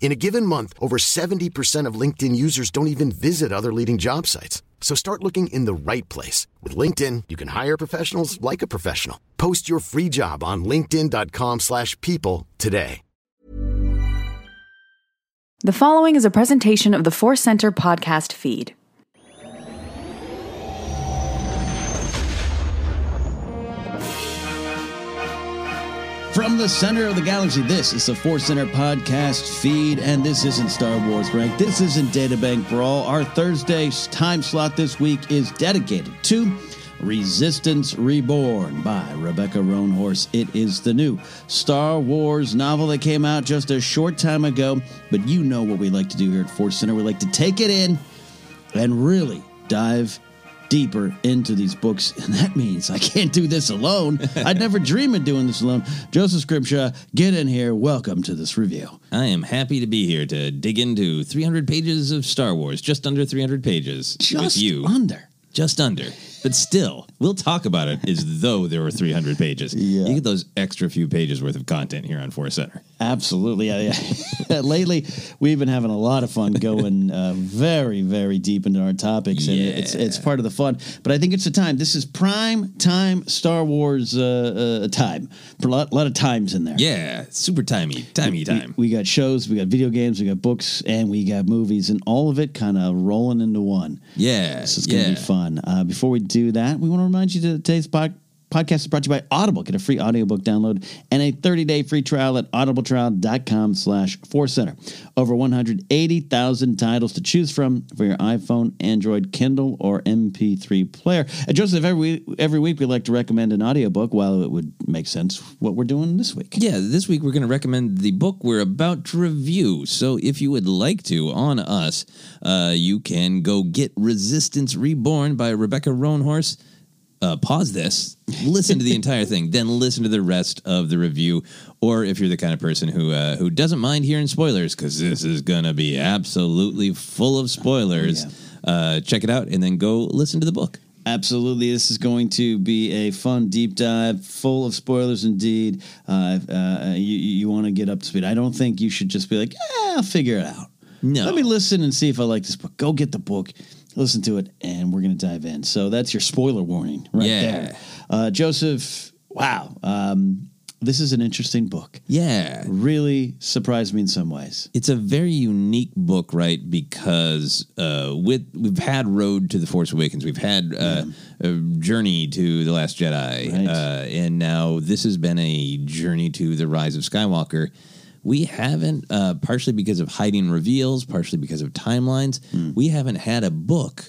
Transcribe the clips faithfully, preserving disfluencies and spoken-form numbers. In a given month, over seventy percent of LinkedIn users don't even visit other leading job sites. So start looking in the right place. With LinkedIn, you can hire professionals like a professional. Post your free job on linkedin.com slash people today. The following is a presentation of the Force Center podcast feed. From the center of the galaxy, this is the Force Center podcast feed, and this isn't Star Wars Rank. This isn't Databank Brawl. Our Thursday time slot this week is dedicated to Resistance Reborn by Rebecca Roanhorse. It is the new Star Wars novel that came out just a short time ago, but you know what we like to do here at Force Center. We like to take it in and really dive deeper into these books, and that means I can't do this alone. I'd never dream of doing this alone. Joseph Scrimshaw, get in here. Welcome to this review. I am happy to be here to dig into three hundred pages of Star Wars, just under three hundred pages just with you. under. Just under. But still, we'll talk about it as though there were three hundred pages. Yeah. You get those extra few pages worth of content here on Force Center. Absolutely. Yeah, yeah. Lately, we've been having a lot of fun going uh, very, very deep into our topics, and yeah. it's it's part of the fun. But I think it's the time. This is prime time Star Wars uh, uh, time. A lot, lot of times in there. Yeah, super timey, timey time. We, we got shows, we got video games, we got books, and we got movies, and all of it kind of rolling into one. Yeah, so it's going to yeah. be fun. Uh, before we do that, we want to remind you that today's pod- podcast is brought to you by Audible. Get a free audiobook download and a thirty-day free trial at audibletrial.com slash Force Center. Over one hundred eighty thousand titles to choose from for your iPhone, Android, Kindle, or M P three player. And Joseph, every, every week we like to recommend an audiobook, while it would make sense what we're doing this week. Yeah, this week we're going to recommend the book we're about to review. So if you would like to, on us, uh, you can go get Resistance Reborn by Rebecca Roanhorse. Uh, pause this, listen to the entire thing, then listen to the rest of the review. Or if you're the kind of person who uh, who doesn't mind hearing spoilers, because this is going to be absolutely full of spoilers, oh, yeah. uh, check it out and then go listen to the book. Absolutely. This is going to be a fun deep dive full of spoilers indeed. Uh, uh, you you want to get up to speed. I don't think you should just be like, eh, I'll figure it out. No. Let me listen and see if I like this book. Go get the book, listen to it, and we're going to dive in. So that's your spoiler warning right yeah. there. Uh, Joseph, wow. Um, this is an interesting book. Yeah. Really surprised me in some ways. It's a very unique book, right? Because uh, with we've had Road to the Force Awakens. We've had uh, yeah. a Journey to the Last Jedi. Right. Uh, and now this has been a journey to the Rise of Skywalker. We haven't, uh, partially because of hiding reveals, partially because of timelines, mm. we haven't had a book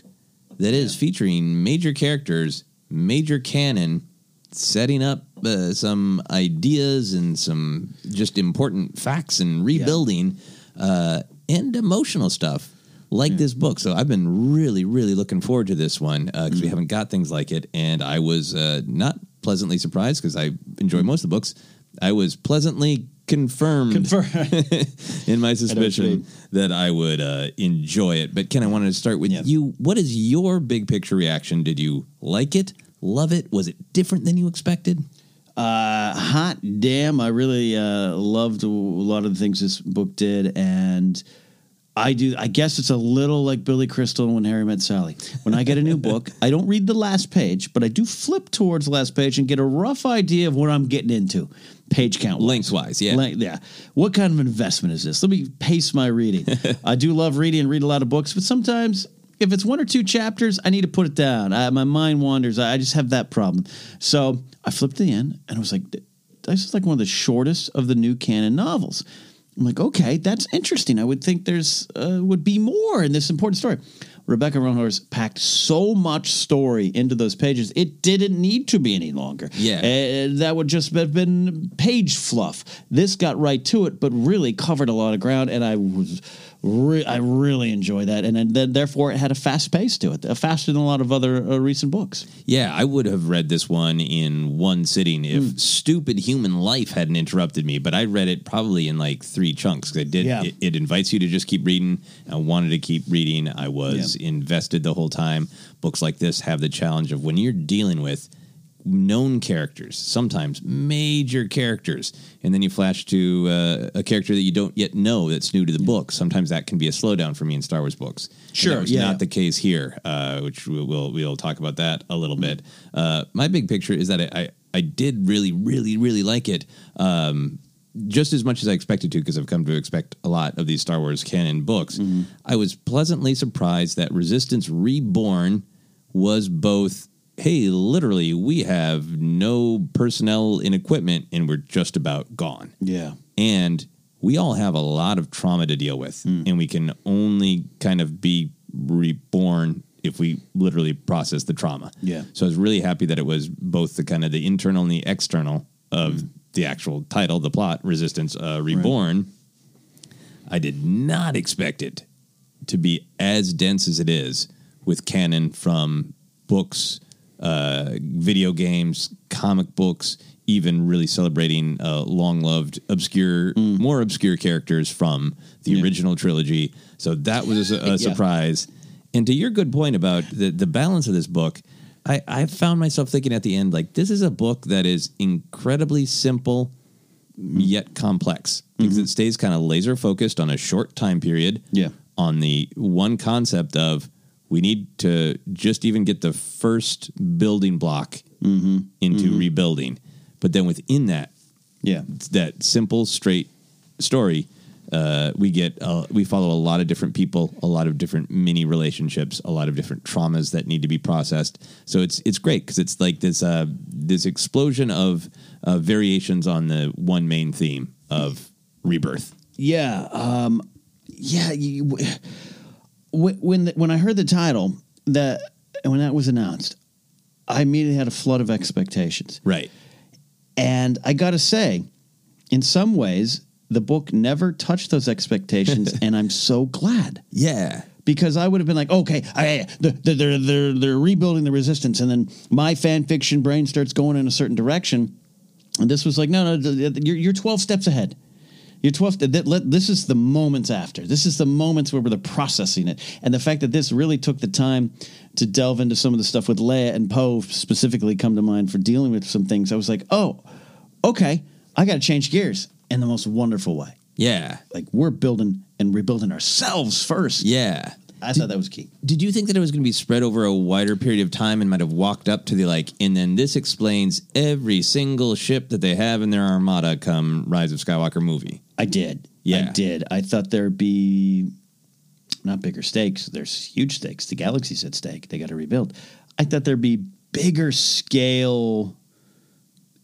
that yeah. is featuring major characters, major canon, setting up uh, some ideas and some just important facts and rebuilding yeah. uh, and emotional stuff like yeah. this book. So I've been really, really looking forward to this one because uh, mm. we haven't got things like it. And I was uh, not pleasantly surprised because I enjoy most of the books. I was pleasantly confirmed, confirmed. in my suspicion I that I would uh, enjoy it. But Ken, I wanted to start with yes. you. What is your big picture reaction? Did you like it? Love it? Was it different than you expected? Uh, hot damn. I really uh, loved a lot of the things this book did. And I do. I guess it's a little like Billy Crystal and When Harry Met Sally. When I get a new book, I don't read the last page, but I do flip towards the last page and get a rough idea of what I'm getting into. Page count. Lengthwise, yeah. Length, yeah. What kind of investment is this? Let me pace my reading. I do love reading and read a lot of books, but sometimes if it's one or two chapters, I need to put it down. I, my mind wanders. I, I just have that problem. So I flipped to the end, and I was like, this is like one of the shortest of the new canon novels. I'm like, okay, that's interesting. I would think there's uh, would be more in this important story. Rebecca Roanhorse packed so much story into those pages, it didn't need to be any longer. Yeah, uh, that would just have been page fluff. This got right to it, but really covered a lot of ground, and I was re- I really enjoyed that, and, and then therefore it had a fast pace to it, faster than a lot of other uh, recent books. Yeah, I would have read this one in one sitting if mm. stupid human life hadn't interrupted me, but I read it probably in like three chunks. Cause it did. Yeah. It, it invites you to just keep reading. I wanted to keep reading. I was. Yeah. Invested the whole time. Books like this have the challenge of when you're dealing with known characters, sometimes major characters, and then you flash to uh, a character that you don't yet know that's new to the yeah. book. Sometimes that can be a slowdown for me in Star Wars books. Sure, and that was yeah, not yeah. the case here, uh, which we'll we'll talk about that a little mm-hmm. bit. Uh, my big picture is that I, I I did really really really like it. Um, Just as much as I expected to, because I've come to expect a lot of these Star Wars canon books, mm-hmm. I was pleasantly surprised that Resistance Reborn was both, hey, literally, we have no personnel and equipment, and we're just about gone. Yeah. And we all have a lot of trauma to deal with, mm. and we can only kind of be reborn if we literally process the trauma. Yeah. So I was really happy that it was both the kind of the internal and the external of mm. the actual title, the plot, Resistance uh, Reborn. Right. I did not expect it to be as dense as it is with canon from books, uh, video games, comic books, even really celebrating uh, long-loved, obscure, mm. more obscure characters from the yeah. original trilogy. So that was a, a yeah. surprise. And to your good point about the, the balance of this book, I, I found myself thinking at the end, like, this is a book that is incredibly simple yet complex because mm-hmm. it stays kind of laser focused on a short time period yeah. on the one concept of we need to just even get the first building block mm-hmm. into mm-hmm. rebuilding. But then within that, yeah, that simple, straight story, Uh, we get uh, we follow a lot of different people, a lot of different mini relationships, a lot of different traumas that need to be processed. So it's it's great because it's like this uh, this explosion of uh, variations on the one main theme of rebirth. Yeah, um, yeah. You, w- when the, when I heard the title that when that was announced, I immediately had a flood of expectations. Right, and I gotta say, in some ways, the book never touched those expectations, and I'm so glad. Yeah. Because I would have been like, okay, I, they're, they're, they're, they're rebuilding the resistance, and then my fan fiction brain starts going in a certain direction. And this was like, no, no, you're, you're twelve steps ahead. You're twelve. That, let, this is the moments after. This is the moments where we're processing it. And the fact that this really took the time to delve into some of the stuff with Leia and Poe specifically come to mind for dealing with some things. I was like, oh, okay, I got to change gears in the most wonderful way. Yeah. Like, we're building and rebuilding ourselves first. Yeah. I did, thought that was key. Did you think that it was going to be spread over a wider period of time and might have walked up to the, like, and then this explains every single ship that they have in their armada come Rise of Skywalker movie? I did. Yeah. I did. I thought there'd be not bigger stakes. There's huge stakes. The galaxy's at stake. They got to rebuild. I thought there'd be bigger scale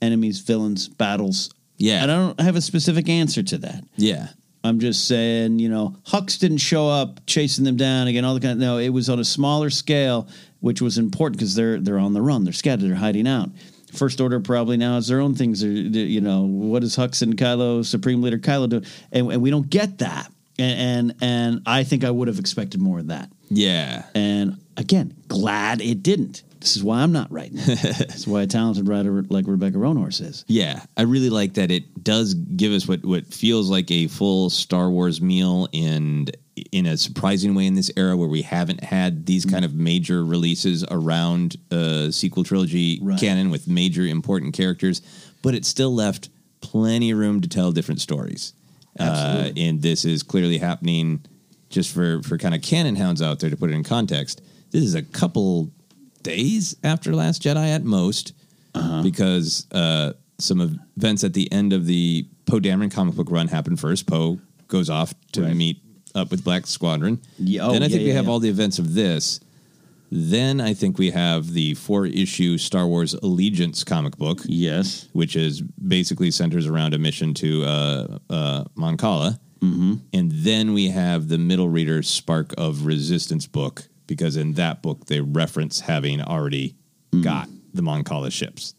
enemies, villains, battles. Yeah. And I don't have a specific answer to that. Yeah. I'm just saying, you know, Hux didn't show up chasing them down again. All the kind of, no, it was on a smaller scale, which was important because they're they're on the run, they're scattered, they're hiding out. First Order probably now has their own things. They're, they're, you know, what is Hux and Kylo, Supreme Leader Kylo doing? And, and we don't get that. And, and and I think I would have expected more of that. Yeah. And again, glad it didn't. This is why I'm not writing. That's why a talented writer like Rebecca Roanhorse is. Yeah, I really like that it does give us what, what feels like a full Star Wars meal and in a surprising way in this era where we haven't had these kind of major releases around uh, sequel trilogy right. canon with major important characters, but it still left plenty of room to tell different stories. Absolutely. Uh, and this is clearly happening just for, for kind of canon hounds out there to put it in context. This is a couple days after Last Jedi at most, uh-huh. because uh, some events at the end of the Poe Dameron comic book run happen first. Poe goes off to right. meet up with Black Squadron. Yeah, oh, then I yeah, think yeah, we have yeah. all the events of this. Then I think we have the four-issue Star Wars Allegiance comic book. Yes. Which is basically centers around a mission to uh, uh, Mon Cala. Mm-hmm. And then we have the middle reader Spark of Resistance book, because in that book they reference having already mm. got the Mon Cala ships.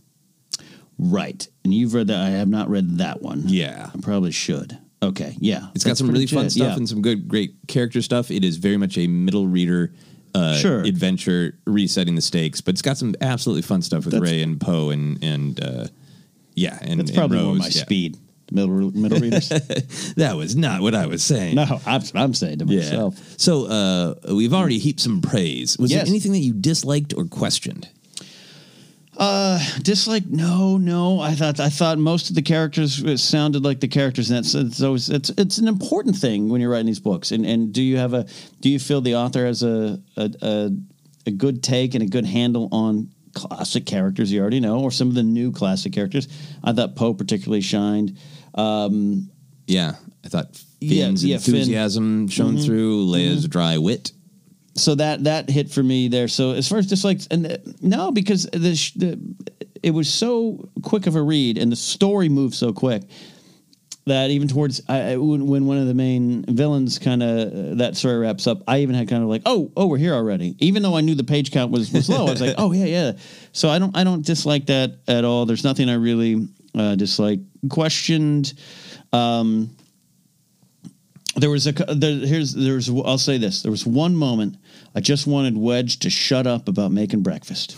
Right. And you've read that. I have not read that one. Yeah. I probably should. Okay, yeah. It's got some really legit. fun stuff yeah. and some good, great character stuff. It is very much a middle reader uh, sure. adventure, resetting the stakes, but it's got some absolutely fun stuff with that's, Ray and Poe and, and uh, yeah, and that's probably and Rose, more my yeah. speed. Middle middle readers. That was not what I was saying. No, I'm, I'm saying to myself. Yeah. So uh, we've already heaped some praise. Was yes. there anything that you disliked or questioned? Uh, dislike? No, no. I thought I thought most of the characters sounded like the characters, and that's it's always it's it's an important thing when you're writing these books. And and do you have a do you feel the author has a a a, a good take and a good handle on classic characters you already know, or some of the new classic characters? I thought Poe particularly shined. Um, yeah, I thought Finn's yeah, yeah, enthusiasm Finn. Shown mm-hmm. through, Leia's mm-hmm. dry wit. So that that hit for me there. So as far as dislikes, and uh, no, because the, sh- the it was so quick of a read, and the story moved so quick that even towards I, when, when one of the main villains kind of uh, that story wraps up, I even had kind of like, oh, oh, we're here already. Even though I knew the page count was, was low, I was like, oh yeah, yeah. So I don't I don't dislike that at all. There's nothing I really. Uh, just like questioned. Um, there was a there, here's there's I'll say this. There was one moment I just wanted Wedge to shut up about making breakfast.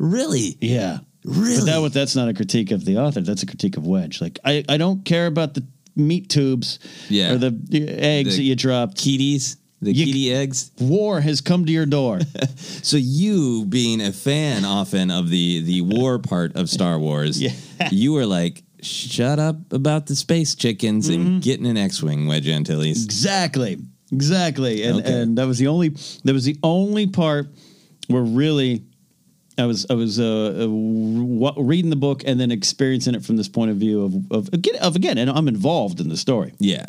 Really? Yeah. Really? But that, that's not a critique of the author. That's a critique of Wedge. Like I, I don't care about the meat tubes yeah. or the, the eggs the that you dropped. Kitties. The kitty eggs. War has come to your door. So you, being a fan often of the, the war part of Star Wars, yeah. you were like, shut up about the space chickens mm-hmm. and getting an X-Wing, Wedge Antilles. Exactly. Exactly. And okay. and that was the only that was the only part where really I was I was uh, reading the book and then experiencing it from this point of view of of again, of, again and I'm involved in the story. Yeah.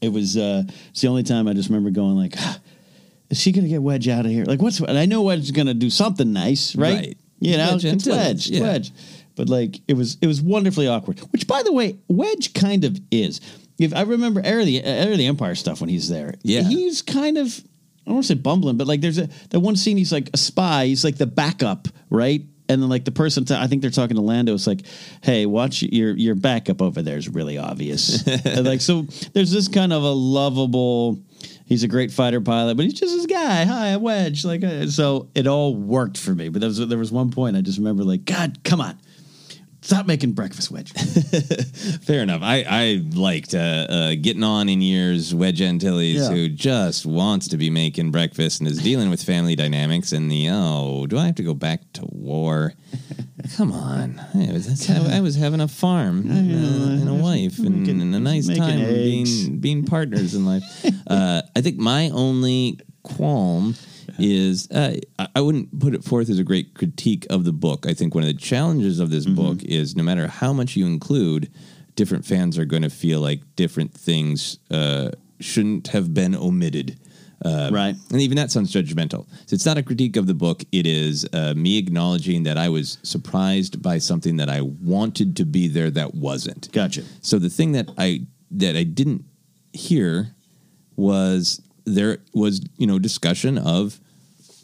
It was uh, it's the only time I just remember going like, ah, is she going to get Wedge out of here? Like, what's and I know Wedge is going to do something nice, right? right. You know, Wedge, it's Wedge, yeah. Wedge. But like, it was it was wonderfully awkward. Which, by the way, Wedge kind of is. If I remember Heir of the, Heir of the Empire stuff when he's there, yeah, he's kind of I don't want to say bumbling, but like, there's a that one scene he's like a spy, he's like the backup, right? And then, like, the person, t- I think they're talking to Lando, it's like, hey, watch your your backup over there is really obvious. And like, so there's this kind of a lovable, he's a great fighter pilot, but he's just this guy. Hi, Wedge. Like, uh, so it all worked for me. But there was, there was one point I just remember, like, God, come on. Stop making breakfast, Wedge. Fair enough. I, I liked uh, uh, getting on in years Wedge Antilles, yeah. who just wants to be making breakfast and is dealing with family dynamics and the, oh, do I have to go back to war? Come on. I was, I was having a farm and, uh, and a wife and, and a nice time being, being partners in life. Uh, I think my only qualm is uh, I wouldn't put it forth as a great critique of the book. I think one of the challenges of this mm-hmm. book is no matter how much you include, different fans are going to feel like different things uh, shouldn't have been omitted. Uh, right. And even that sounds judgmental. So it's not a critique of the book. It is uh, me acknowledging that I was surprised by something that I wanted to be there that wasn't. Gotcha. So the thing that I that I didn't hear was there was, you know, discussion of,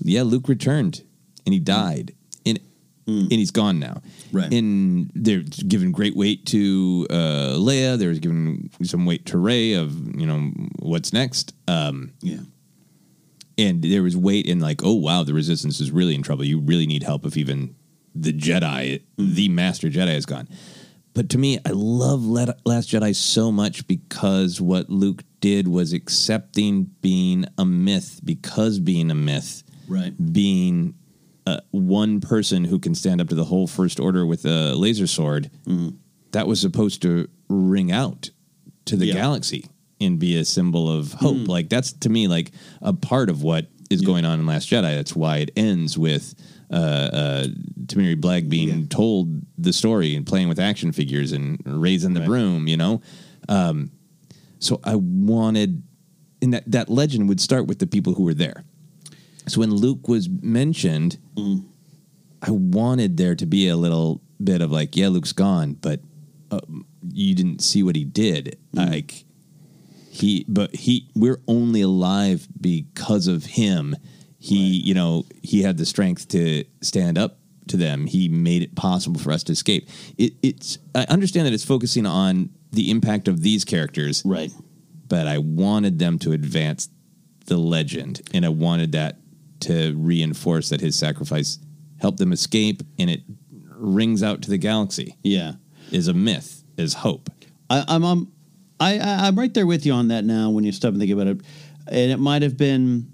yeah, Luke returned, and he died, and mm. and he's gone now. Right. And they're giving great weight to uh, Leia. They were giving some weight to Rey of, you know, what's next. Um, yeah. And there was weight in like, oh, wow, the Resistance is really in trouble. You really need help if even the Jedi, mm. the Master Jedi is gone. But to me, I love Last Jedi so much because what Luke did was accepting being a myth, because being a myth... Right. Being uh, one person who can stand up to the whole First Order with a laser sword, mm. that was supposed to ring out to the yeah. galaxy and be a symbol of hope. Mm. Like, that's, to me, like, a part of what is yeah. going on in Last Jedi. That's why it ends with uh, uh, Tamiri Blagg being yeah. told the story and playing with action figures and raising the right. broom, you know? Um, so I wanted... And that, that legend would start with the people who were there. So when Luke was mentioned, mm. I wanted there to be a little bit of like, yeah, Luke's gone, but uh, you didn't see what he did. Mm. Like he, but he, we're only alive because of him. He, right. you know, he had the strength to stand up to them. He made it possible for us to escape. It, it's, I understand that it's focusing on the impact of these characters, right? But I wanted them to advance the legend, and I wanted that to reinforce that his sacrifice helped them escape, and it rings out to the galaxy. Yeah, is a myth, is hope. I, I'm um, I, I I'm right there with you on that now. When you stop and think about it, and it might have been,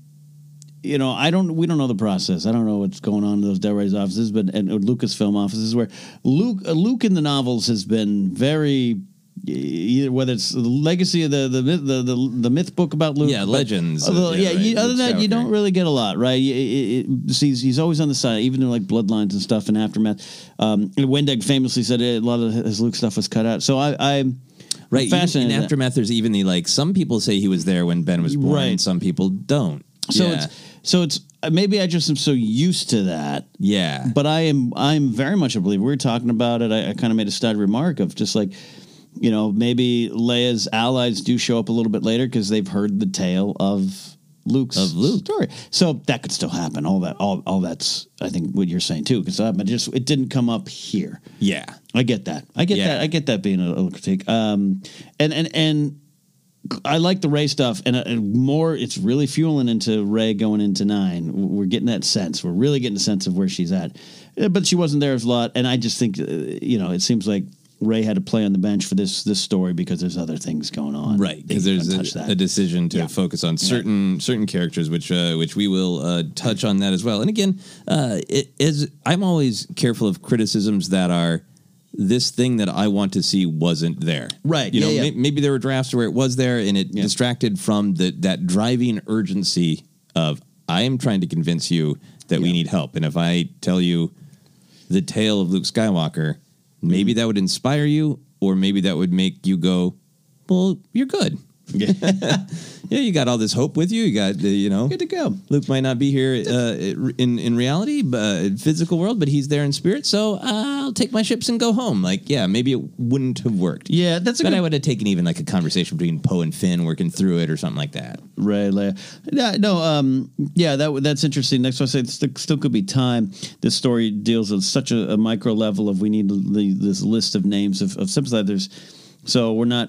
you know, I don't, we don't know the process. I don't know what's going on in those Del Rey's offices, but and or Lucasfilm offices, where Luke uh, Luke in the novels has been very. Either whether it's the legacy of the the the the, the myth book about Luke, yeah, but, legends, although, yeah. yeah right, you, other than that, you don't really get a lot, right? You, it, it, he's, he's always on the side, even in like Bloodlines and stuff and Aftermath. Um, and Wendig famously said a lot of his Luke stuff was cut out. So I, I'm right. fascinated. In, in Aftermath, there's even the like some people say he was there when Ben was born, right. and some people don't. So yeah. it's so it's maybe I just am so used to that. Yeah, but I am I'm very much a believer. We were talking about it. I, I kind of made a side remark of just like. You know, maybe Leia's allies do show up a little bit later because they've heard the tale of Luke's of Luke. story. So that could still happen. All that, all, all that's, I think, what you're saying too. Because I just, it didn't come up here. Yeah, I get that. I get yeah. that. I get that being a, a critique. Um, and and and I like the Rey stuff, and, and more. It's really fueling into Rey going into nine. We're getting that sense. We're really getting a sense of where she's at. But she wasn't there as a lot. And I just think, you know, it seems like. Rey had to play on the bench for this this story because there's other things going on, right? Because there's a, a decision to yeah. focus on certain yeah. certain characters, which uh, which we will uh, touch on that as well. And again, uh, it is, I'm always careful of criticisms that are this thing that I want to see wasn't there, right? You yeah, know, yeah. May, maybe there were drafts where it was there and it yeah. distracted from the that driving urgency of I am trying to convince you that yeah. we need help, and if I tell you the tale of Luke Skywalker. Maybe that would inspire you, or maybe that would make you go, well, you're good. Yeah, yeah you got all this hope with you. You got, the, you know. Good to go. Luke might not be here uh, in, in reality, but uh, physical world, but he's there in spirit, so I'll take my ships and go home. Like, yeah, maybe it wouldn't have worked. Yeah, that's a but good... But I would have taken even, like, a conversation between Poe and Finn working through it or something like that. Right, Leia. No, no um, yeah, that that's interesting. Next one, I say it still could be time. This story deals with such a, a micro level of we need this list of names of, of sympathizers, so we're not...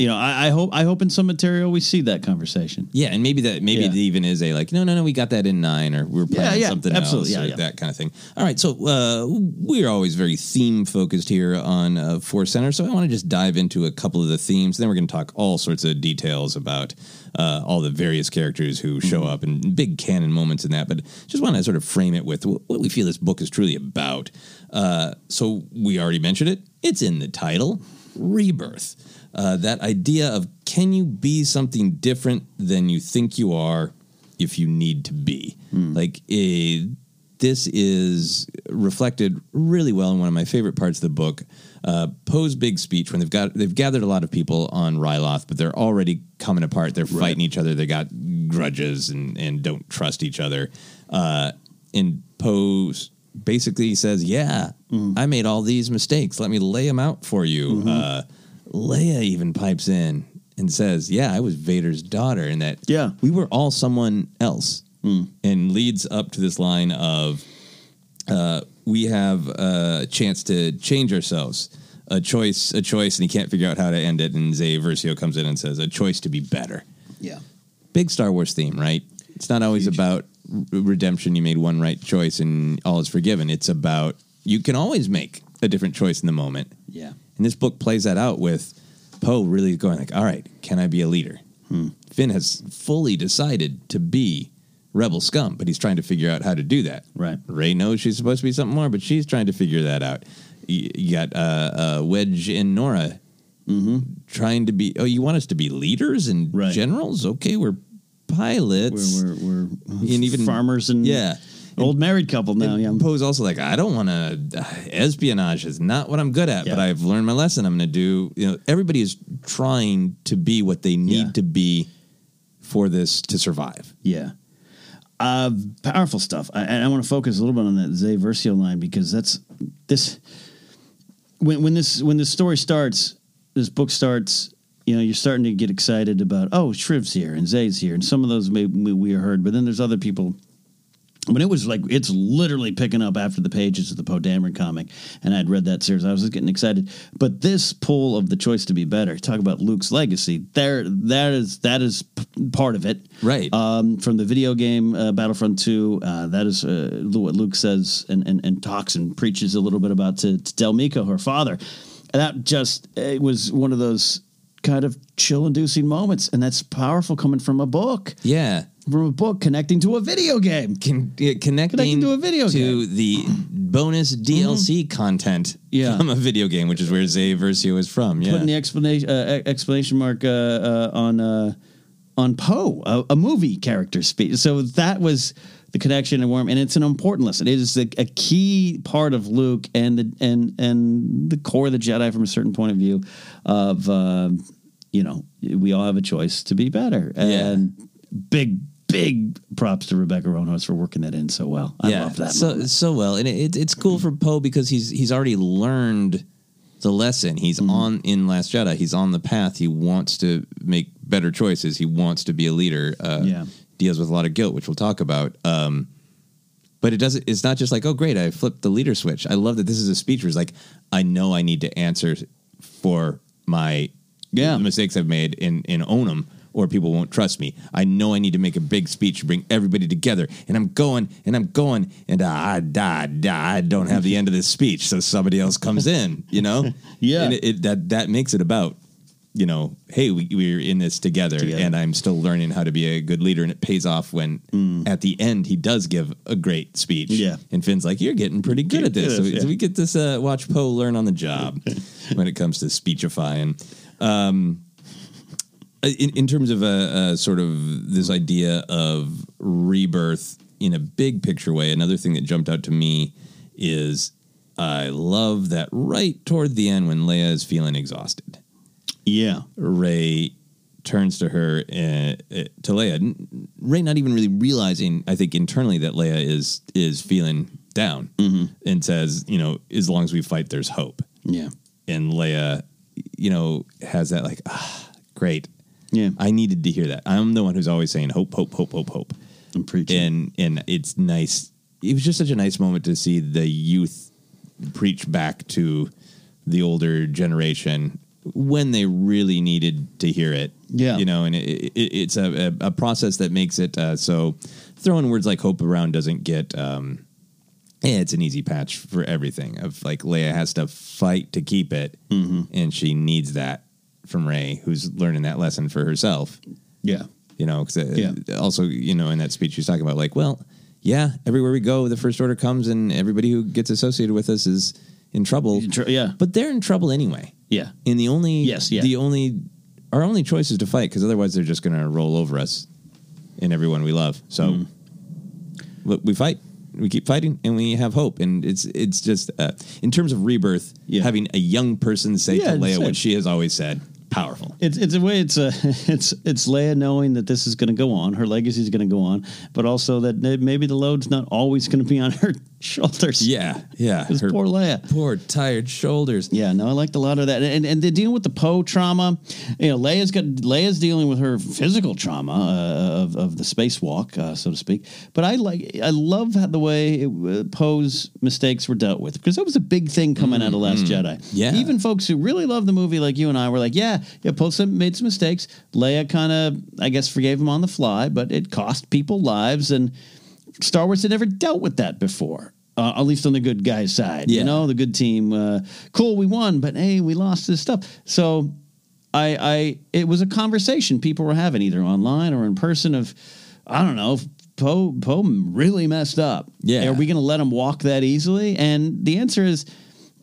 You know, I, I hope I hope in some material we see that conversation. Yeah, and maybe that maybe yeah. it even is a like, no, no, no, we got that in nine, or we're playing yeah, yeah, something absolutely. else, yeah, or yeah. that kind of thing. All right, so uh, we're always very theme focused here on uh, Force Center, so I want to just dive into a couple of the themes, and then we're going to talk all sorts of details about uh, all the various characters who show mm-hmm. up and big canon moments in that. But just want to sort of frame it with what we feel this book is truly about. Uh, so we already mentioned it; it's in the title, Rebirth. Uh, that idea of, can you be something different than you think you are if you need to be? Mm. Like, a, this is reflected really well in one of my favorite parts of the book, uh, Poe's big speech when they've got they've gathered a lot of people on Ryloth, but they're already coming apart. They're right. fighting each other. They got grudges and, and don't trust each other. Uh, and Poe basically says, yeah, mm. I made all these mistakes. Let me lay them out for you. Mm-hmm. Uh Leia even pipes in and says, yeah, I was Vader's daughter, and that yeah. we were all someone else, mm. and leads up to this line of uh, we have a chance to change ourselves, a choice, a choice, and he can't figure out how to end it, and Zay Versio comes in and says, a choice to be better. Yeah. Big Star Wars theme, right? It's not always Huge. about redemption, you made one right choice and all is forgiven. It's about, you can always make a different choice in the moment. Yeah. And this book plays that out with Poe really going like, all right, can I be a leader? Hmm. Finn has fully decided to be rebel scum, but he's trying to figure out how to do that. Right. Rey knows she's supposed to be something more, but she's trying to figure that out. You got uh, uh, Wedge and Nora mm-hmm. trying to be, oh, you want us to be leaders and right. generals? Okay, we're pilots. We're, we're, we're and even, farmers and... Yeah. Old married couple now, yeah. Poe's also like, I don't want to, espionage is not what I'm good at, yeah. but I've learned my lesson. I'm going to do, you know, everybody is trying to be what they need yeah. to be for this to survive. Yeah. Uh, powerful stuff. I, and I want to focus a little bit on that Zay Versio line, because that's this, when, when this, when this story starts, this book starts, you know, you're starting to get excited about, oh, Shriv's here and Zay's here. And some of those may, we, we heard, but then there's other people. But it was like, it's literally picking up after the pages of the Poe Dameron comic, and I'd read that series. I was just getting excited. But this pull of the choice to be better, talk about Luke's legacy, there, that is that is p- part of it. Right. Um, from the video game uh, Battlefront Two, uh, that is uh, what Luke says and, and, and talks and preaches a little bit about to, to Del Meeko, her father. And that just, it was one of those kind of chill-inducing moments, and that's powerful coming from a book. Yeah. From a book connecting to a video game. Con- yeah, connecting, connecting to a video to game. To the bonus D L C mm-hmm. content yeah. from a video game, which is where Zay Versio is from. Yeah. Putting the explanation uh, explanation mark uh, uh, on uh, on Poe, a, a movie character speech. So that was the connection and warm, and it's an important lesson. It is a, a key part of Luke and the and and the core of the Jedi from a certain point of view of uh, you know, we all have a choice to be better. And yeah. big Big props to Rebecca Roanhorse for working that in so well. I yeah, love that. So moment. so well, and it, it, it's cool for Poe because he's he's already learned the lesson. He's mm-hmm. on in Last Jedi. He's on the path. He wants to make better choices. He wants to be a leader. Uh, yeah, deals with a lot of guilt, which we'll talk about. Um, but it doesn't. It's not just like, oh great, I flipped the leader switch. I love that this is a speech where it's like, I know I need to answer for my yeah. the mistakes I've made and and own them, or people won't trust me. I know I need to make a big speech, bring everybody together, and I'm going, and I'm going, and I, I, I, I don't have the end of this speech, so somebody else comes in, you know? yeah. And it, it, that that makes it about, you know, hey, we, we're in this together, together, and I'm still learning how to be a good leader, and it pays off when, mm. at the end, he does give a great speech. Yeah. And Finn's like, you're getting pretty good at this. So, yeah. so we get this, uh, watch Poe learn on the job when it comes to speechifying. Um In, in terms of a, a sort of this idea of rebirth in a big picture way, another thing that jumped out to me is I love that right toward the end when Leia is feeling exhausted. Yeah. Rey turns to her, uh, to Leia. Rey not even really realizing, I think, internally that Leia is is feeling down mm-hmm. and says, you know, as long as we fight, there's hope. Yeah. And Leia, you know, has that like, ah, great. Yeah, I needed to hear that. I'm the one who's always saying hope, hope, hope, hope, hope. I'm preaching, and and it's nice. It was just such a nice moment to see the youth preach back to the older generation when they really needed to hear it. Yeah. You know, and it, it, it's a, a process that makes it uh, so throwing words like hope around doesn't get... Um, yeah, it's an easy patch for everything. Of like Leia has to fight to keep it, mm-hmm. and she needs that from Rey, who's learning that lesson for herself. Yeah, you know, because yeah. also, you know, in that speech she's talking about like, well, yeah, everywhere we go, the First Order comes, and everybody who gets associated with us is in trouble. In tr- yeah, but they're in trouble anyway. Yeah, and the only yes, yeah. the only our only choice is to fight, because otherwise they're just going to roll over us and everyone we love. So, mm. but we fight. We keep fighting, and we have hope, and it's it's just uh, in terms of rebirth, yeah. having a young person say yeah, to Leia what she has always said, powerful. It's it's a way it's a it's it's Leia knowing that this is going to go on, her legacy is going to go on, but also that maybe the load's not always going to be on her shoulders. Yeah, yeah. Her poor Leia, poor tired shoulders. Yeah, no, I liked a lot of that, and and they deal with the Poe trauma. You know, Leia's got Leia's dealing with her physical trauma uh, of of the spacewalk, uh, so to speak. But I like I love how the way uh, Poe's mistakes were dealt with, because that was a big thing coming mm-hmm. out of Last Jedi. Yeah, even folks who really love the movie, like you and I, were like, yeah, yeah, Poe made some mistakes. Leia kind of, I guess, forgave him on the fly, but it cost people lives. And Star Wars had never dealt with that before, uh, at least on the good guy's side. Yeah. You know, the good team. Uh, cool, we won, but hey, we lost this stuff. So, I, I, it was a conversation people were having either online or in person. Of, I don't know, Poe Poe really messed up. Yeah, are we going to let him walk that easily? And the answer is,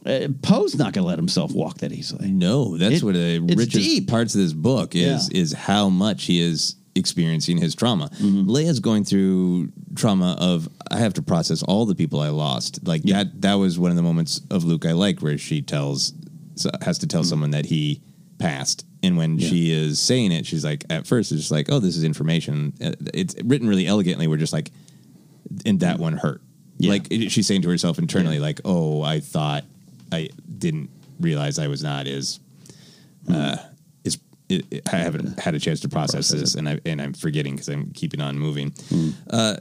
uh, Poe's not going to let himself walk that easily. No, that's it, what the richest deep. parts of this book is yeah. is how much he is experiencing his trauma. Mm-hmm. Leia's going through trauma of, I have to process all the people I lost. Like yeah. that, that was one of the moments of Luke I like, where she tells, has to tell mm-hmm. someone that he passed. And when yeah. she is saying it, she's like, at first it's just like, oh, this is information. It's written really elegantly. We're just like, and that one hurt. Yeah. Like it, she's saying to herself internally, yeah. like, oh, I thought I didn't realize I was not as, mm-hmm. uh, It, it, I haven't had a chance to process, process this, it. and I and I'm forgetting because I'm keeping on moving. Mm. Uh,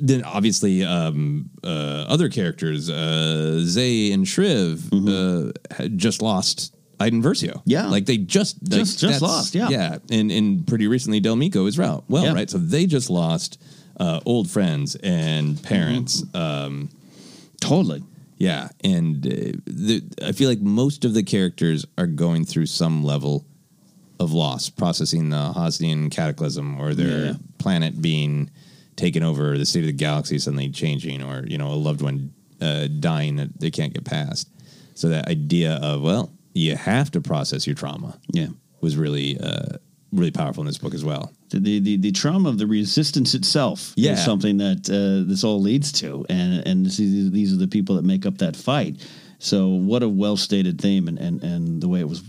then obviously, um, uh, other characters, uh, Zay and Shriv, mm-hmm. uh, just lost Iden Versio. Yeah, like they just like, just, just lost. Yeah, yeah, and and pretty recently, Del Meeko as well. Well, yeah. right, so they just lost uh, old friends and parents. Mm-hmm. Um, totally. Yeah, and uh, the, I feel like most of the characters are going through some level of loss, processing the Hosnian Cataclysm, or their yeah. planet being taken over, or the state of the galaxy suddenly changing, or, you know, a loved one uh, dying that they can't get past. So that idea of, well, you have to process your trauma yeah. was really uh, really powerful in this book as well. The, the the trauma of the resistance itself yeah. is something that uh, this all leads to, and and this is, these are the people that make up that fight. So what a well stated theme, and, and, and the way it was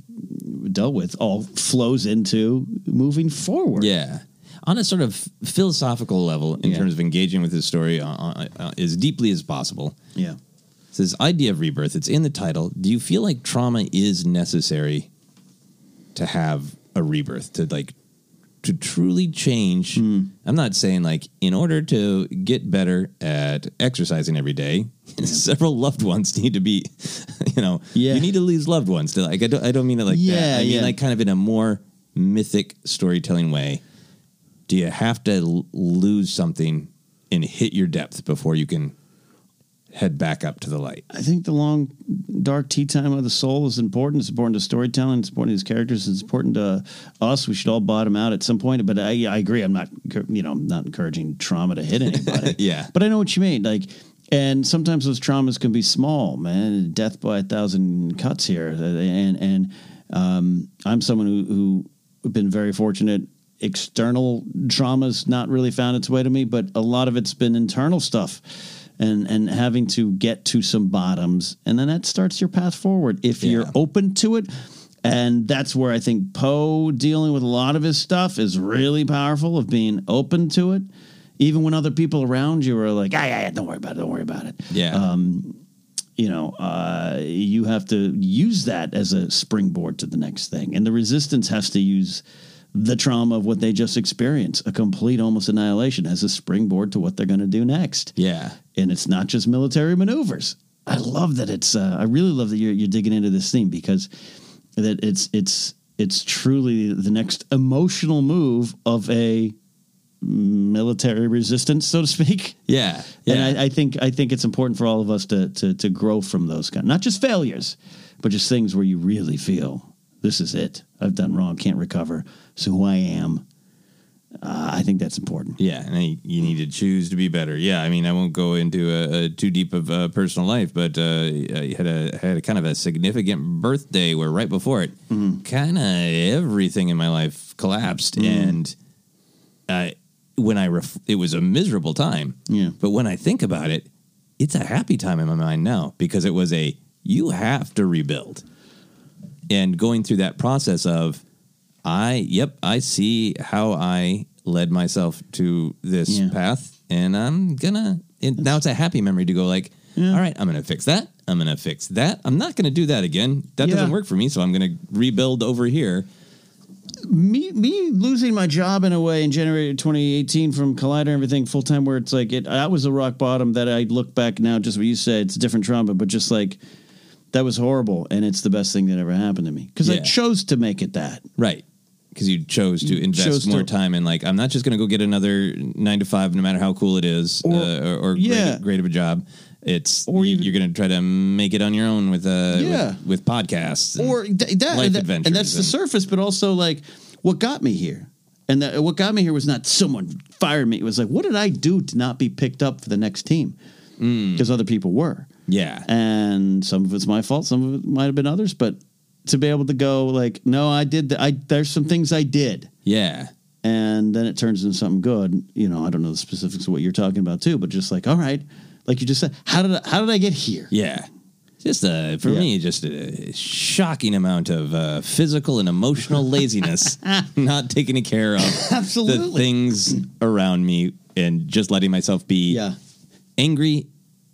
dealt with all flows into moving forward. Yeah, on a sort of philosophical level, in yeah. terms of engaging with this story uh, uh, as deeply as possible. Yeah, it's this idea of rebirth. It's in the title. Do you feel like trauma is necessary to have a rebirth? To like. To truly change, mm. I'm not saying like in order to get better at exercising every day, yeah. several loved ones need to be, you know, yeah. you need to lose loved ones. To like, I don't, I don't mean it like yeah, that. I yeah. mean like kind of in a more mythic storytelling way. Do you have to l- lose something and hit your depth before you can head back up to the light? I think the long, dark tea time of the soul is important. It's important to storytelling. It's important to these characters. It's important to us. We should all bottom out at some point. But I, I agree. I'm not, you know, I'm not encouraging trauma to hit anybody. yeah. But I know what you mean. Like, and sometimes those traumas can be small, man. Death by a thousand cuts here. And and um, I'm someone who who been very fortunate. External trauma's not really found its way to me, but a lot of it's been internal stuff. And and having to get to some bottoms, and then that starts your path forward if yeah. you're open to it. And that's where I think Poe dealing with a lot of his stuff is really powerful, of being open to it, even when other people around you are like, ah, yeah, yeah, don't worry about it, don't worry about it. Yeah, um, you know, uh, you have to use that as a springboard to the next thing, and the resistance has to use the trauma of what they just experienced, a complete almost annihilation, as a springboard to what they're going to do next. Yeah. And it's not just military maneuvers. I love that it's, uh, I really love that you're, you're digging into this theme, because that it's it's it's truly the next emotional move of a military resistance, so to speak. Yeah, yeah. And I, I think I think it's important for all of us to to to grow from those kind, not just failures, but just things where you really feel this is it. I've done wrong, can't recover. So who I am, uh, I think that's important. Yeah, and I, you need to choose to be better. Yeah, I mean, I won't go into a, a too deep of uh, personal life, but uh, I had a had a kind of a significant birthday where right before it, mm-hmm. kind of everything in my life collapsed, mm-hmm. and I. When I ref- it was a miserable time, yeah. But when I think about it, it's a happy time in my mind now because it was a you have to rebuild, and going through that process of I yep I see how I led myself to this yeah. path, and I'm gonna and now it's a happy memory to go like yeah. all right, I'm gonna fix that I'm gonna fix that I'm not gonna do that again that yeah. doesn't work for me, so I'm gonna rebuild over here. Me me losing my job in a way in January twenty eighteen from Collider and everything full time, where it's like it that was a rock bottom that I look back now, just what you said, it's a different trauma, but just like that was horrible, and it's the best thing that ever happened to me because yeah. I chose to make it that right because you chose to you invest chose more to, time in like I'm not just going to go get another nine to five no matter how cool it is or, uh, or, or yeah. great, great of a job. It's or you, even, you're going to try to make it on your own with uh yeah. with, with podcasts or th- that, life that, adventures, and that's and, the surface. But also, like, what got me here, and that, what got me here was not someone fired me. It was like, what did I do to not be picked up for the next team? Because mm. other people were, yeah, and some of it's my fault, some of it might have been others. But to be able to go, like, no, I did. Th- I there's some things I did, yeah. And then it turns into something good. You know, I don't know the specifics of what you're talking about too, but just like, all right. Like you just said, how did I, how did I get here? Yeah, just uh, for yeah. me, just a shocking amount of uh, physical and emotional laziness, not taking care of Absolutely. the things around me, and just letting myself be yeah. angry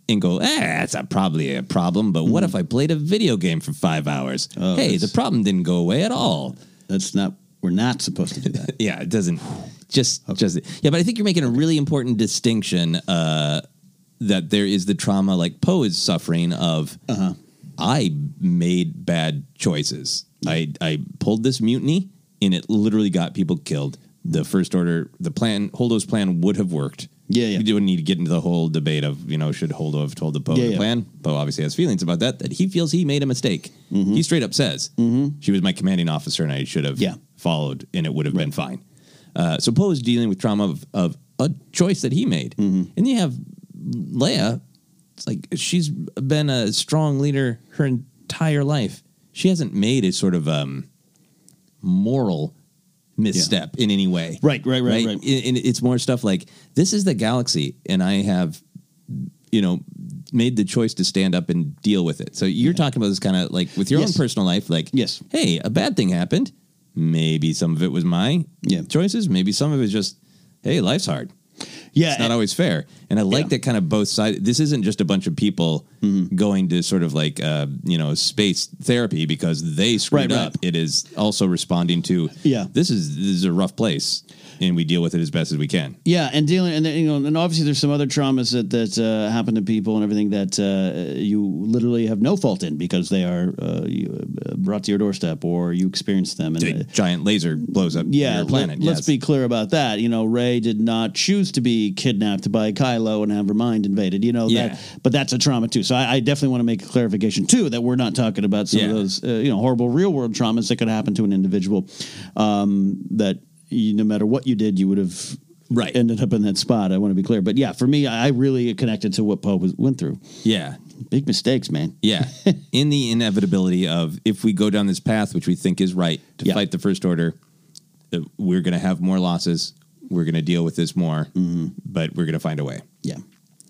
and go, eh, that's a, probably a problem. But mm-hmm. what if I played a video game for five hours? Oh, hey, the problem didn't go away at all. That's not. We're not supposed to do that. yeah, it doesn't. Just, okay. just. Yeah, but I think you're making a really important distinction. Uh, That there is the trauma, like Poe is suffering of, uh-huh. I made bad choices. I, I pulled this mutiny, and it literally got people killed. The First Order, the plan, Holdo's plan would have worked. Yeah, yeah. You don't need to get into the whole debate of, you know, should Holdo have told the Poe yeah, the yeah. plan? Poe obviously has feelings about that, that he feels he made a mistake. Mm-hmm. He straight up says, mm-hmm. she was my commanding officer, and I should have yeah. followed, and it would have right. been fine. Uh, so Poe is dealing with trauma of, of a choice that he made. Mm-hmm. And you have... Leia, it's like she's been a strong leader her entire life. She hasn't made a sort of um, moral misstep yeah. in any way. Right, right, right, right. right. And it's more stuff like this is the galaxy, and I have, you know, made the choice to stand up and deal with it. So you're yeah. talking about this kind of like with your yes. own personal life, like, yes. hey, a bad thing happened. Maybe some of it was my yeah. choices. Maybe some of it was just, hey, life's hard. Yeah, it's not and, always fair, and I like yeah. that kind of both sides. This isn't just a bunch of people mm-hmm. going to sort of like uh, you know space therapy because they screwed right, right. up. It is also responding to yeah. This is this is a rough place, and we deal with it as best as we can. Yeah, and dealing and then, you know and obviously there's some other traumas that that uh, happen to people and everything that uh, you literally have no fault in because they are uh, you, uh, brought to your doorstep or you experience them. And a uh, giant laser blows up yeah, your planet. Let, yes. Let's be clear about that. You know, Rey did not choose to be kidnapped by Kylo and have her mind invaded, you know, yeah. that, but that's a trauma too. So I, I definitely want to make a clarification too, that we're not talking about some yeah. of those, uh, you know, horrible real world traumas that could happen to an individual um, that you, no matter what you did, you would have right. ended up in that spot. I want to be clear, but yeah, for me, I really connected to what Poe was went through. Yeah. Big mistakes, man. Yeah. In the inevitability of, if we go down this path, which we think is right to yeah. fight the First Order, uh, we're going to have more losses. We're going to deal with this more, mm-hmm. but we're going to find a way. Yeah.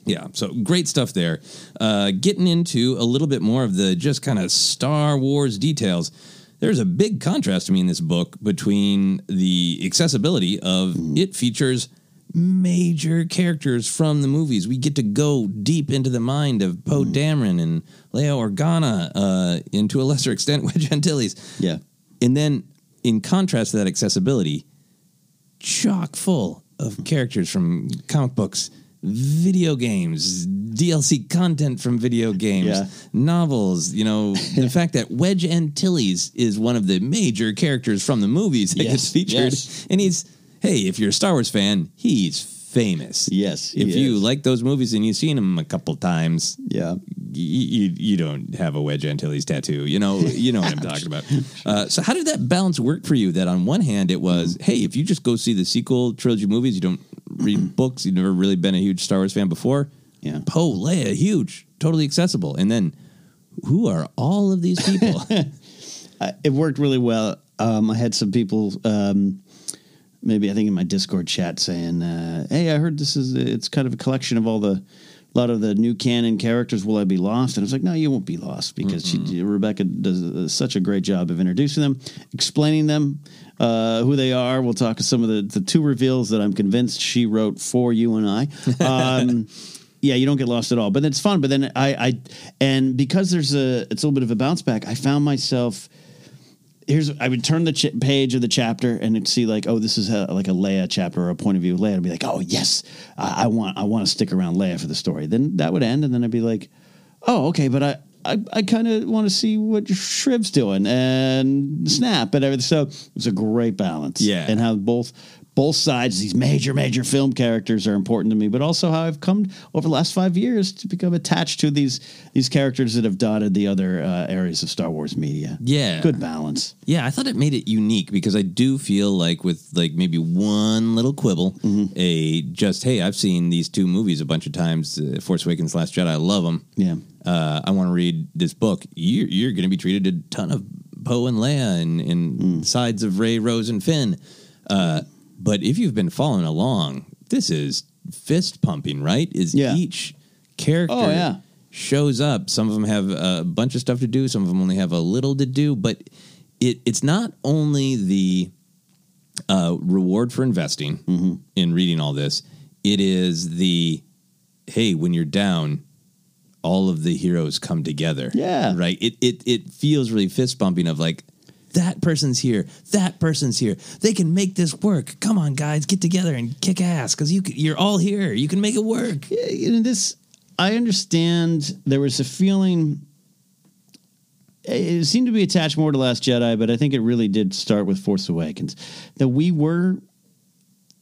Yeah. So great stuff there. Uh, getting into a little bit more of the just kind of Star Wars details. There's a big contrast to me in this book between the accessibility of mm-hmm. it features major characters from the movies. We get to go deep into the mind of Poe mm-hmm. Dameron and Leia Organa, uh, and to a lesser extent, Wedge Antilles. Yeah. And then in contrast to that accessibility, chock full of characters from comic books video games, D L C content from video games, yeah. novels, you know, the fact that Wedge Antilles is one of the major characters from the movies that yes. gets featured. Yes. And he's, hey, if you're a Star Wars fan, he's famous. Yes. If you is. like those movies and you've seen them a couple times, yeah, you, you, you don't have a Wedge Antilles tattoo. You know, you know what I'm talking about. Uh, so how did that balance work for you? That on one hand it was, mm-hmm. hey, if you just go see the sequel trilogy movies, you don't read books, you've never really been a huge Star Wars fan before. Yeah. Poe, Leia, huge, totally accessible. And then, who are all of these people? uh, it worked really well. Um, I had some people, um, maybe I think in my Discord chat saying, uh, hey, I heard this is, it's kind of a collection of all the, a lot of the new canon characters. Will I be lost? And I was like, no, you won't be lost because mm-hmm. she, Rebecca does such a great job of introducing them, explaining them, uh, who they are. We'll talk to some of the, the two reveals that I'm convinced she wrote for you and I. Um, yeah, you don't get lost at all, but it's fun. But then I, I, and because there's a, it's a little bit of a bounce back, I found myself, here's, I would turn the ch- page of the chapter and it'd see like, oh, this is a, like a Leia chapter or a point of view of Leia. I'd be like, oh yes, I, I want, I want to stick around Leia for the story. Then that would end. And then I'd be like, oh, okay. But I, I, I kind of want to see what Shriv's doing and Snap and everything. So it was a great balance. Yeah. And how both, both sides, these major, major film characters are important to me, but also how I've come over the last five years to become attached to these these characters that have dotted the other uh, areas of Star Wars media. Yeah. Good balance. Yeah, I thought it made it unique because I do feel like with like maybe one little quibble, mm-hmm. a just, hey, I've seen these two movies a bunch of times, uh, Force Awakens, Last Jedi, I love them. Yeah. Uh, I want to read this book. You're, you're going to be treated a ton of Poe and Leia and, and mm. sides of Rey, Rose, and Finn. Uh But if you've been following along, this is fist pumping, right? Is yeah. each character oh, yeah. shows up. Some of them have a bunch of stuff to do. Some of them only have a little to do. But it, it's not only the uh, reward for investing mm-hmm. in reading all this. It is the, hey, when you're down, all of the heroes come together. Yeah. Right? It it it feels really fist pumping of like, that person's here. That person's here. They can make this work. Come on, guys, get together and kick ass because you you're all here. You can make it work. Yeah, you know, this, I understand. There was a feeling. It seemed to be attached more to Last Jedi, but I think it really did start with Force Awakens. That we were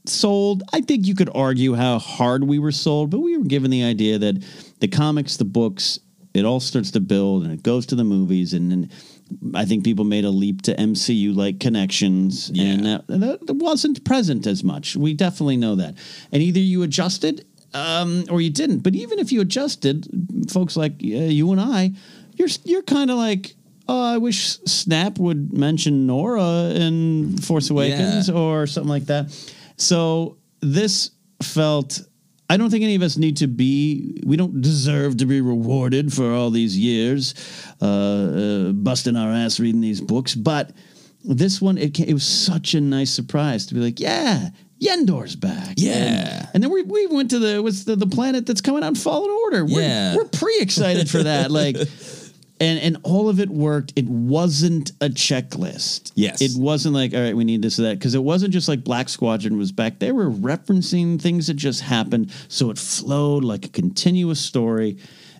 sold. I think you could argue how hard we were sold, but we were given the idea that the comics, the books, it all starts to build and it goes to the movies and then. I think people made a leap to M C U-like connections, yeah. and that, that wasn't present as much. We definitely know that. And either you adjusted um, or you didn't. But even if you adjusted, folks like uh, you and I, you're you're kind of like, oh, I wish Snap would mention Nora in Force Awakens yeah. or something like that. So this felt... I don't think any of us need to be, we don't deserve to be rewarded for all these years uh, uh, busting our ass reading these books. But this one, it, came, it was such a nice surprise to be like, yeah, Yendor's back. Yeah. And, and then we we went to the what's the, the planet that's coming out in Fallen Order. We're, yeah. we're pre-excited for that. Like, and, and all of it worked. It wasn't a checklist. Yes. It wasn't like, all right, we need this or that. Because it wasn't just like Black Squadron was back. They were referencing things that just happened. So it flowed like a continuous story.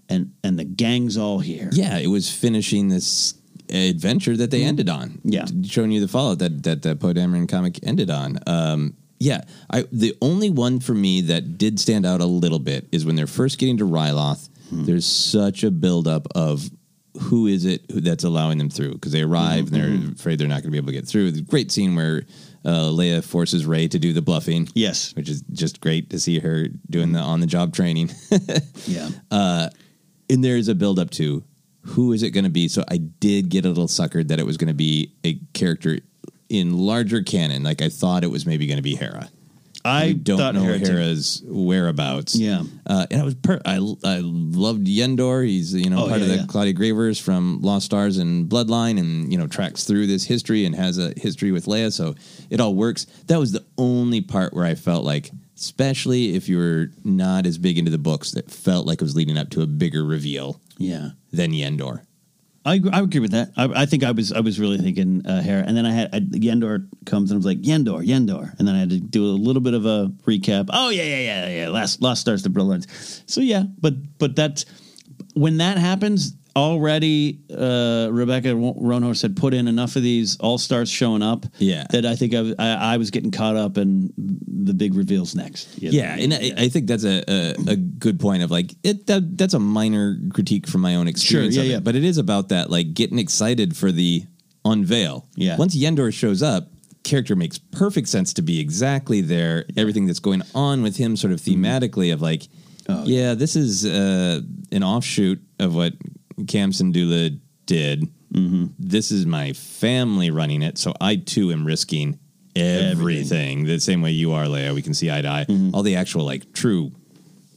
And, and the gang's all here. Yeah, it was finishing this adventure that they mm-hmm. ended on. Yeah. Showing you the fallout that that, that Poe Dameron comic ended on. Um, yeah. I the only one for me that did stand out a little bit is when they're first getting to Ryloth, mm-hmm. there's such a buildup of... who is it that's allowing them through? Because they arrive mm-hmm. and they're afraid they're not going to be able to get through. The great scene where uh, Leia forces Rey to do the bluffing. Yes. Which is just great to see her doing the on-the-job training. yeah. Uh, and there is a build-up to who is it going to be? So I did get a little suckered that it was going to be a character in larger canon. Like I thought it was maybe going to be Hera. I you don't know Hera Hera's whereabouts. Yeah, uh, and I was per- I I loved Yendor. He's you know oh, part yeah, of the yeah. Claudia Gravers from Lost Stars and Bloodline, and you know tracks through this history and has a history with Leia, so it all works. That was the only part where I felt like, especially if you were not as big into the books, that felt like it was leading up to a bigger reveal. Yeah. Than Yendor. I I agree with that. I, I think I was I was really thinking uh, Hera, and then I had I, Yendor comes and I was like Yendor, Yendor, and then I had to do a little bit of a recap. Oh yeah, yeah, yeah, yeah. Last last starts the Bloodline. So yeah, but but that's when that happens. Already, uh, Rebecca Roanhorse had put in enough of these all stars showing up. Yeah, that I think I was, I, I was getting caught up in the big reveals next. You know? Yeah, and yeah. I, I think that's a, a, a good point of like it. That, that's a minor critique from my own experience. Sure, yeah, of yeah. It. But it is about that like getting excited for the unveil. Yeah, once Yendor shows up, character makes perfect sense to be exactly there. Yeah. Everything that's going on with him, sort of thematically, of like, oh, yeah, yeah, this is uh, an offshoot of what Kamson Doola did. Mm-hmm. This is my family running it, so I too am risking everything. everything. The same way you are, Leia. We can see eye to eye. Mm-hmm. All the actual like true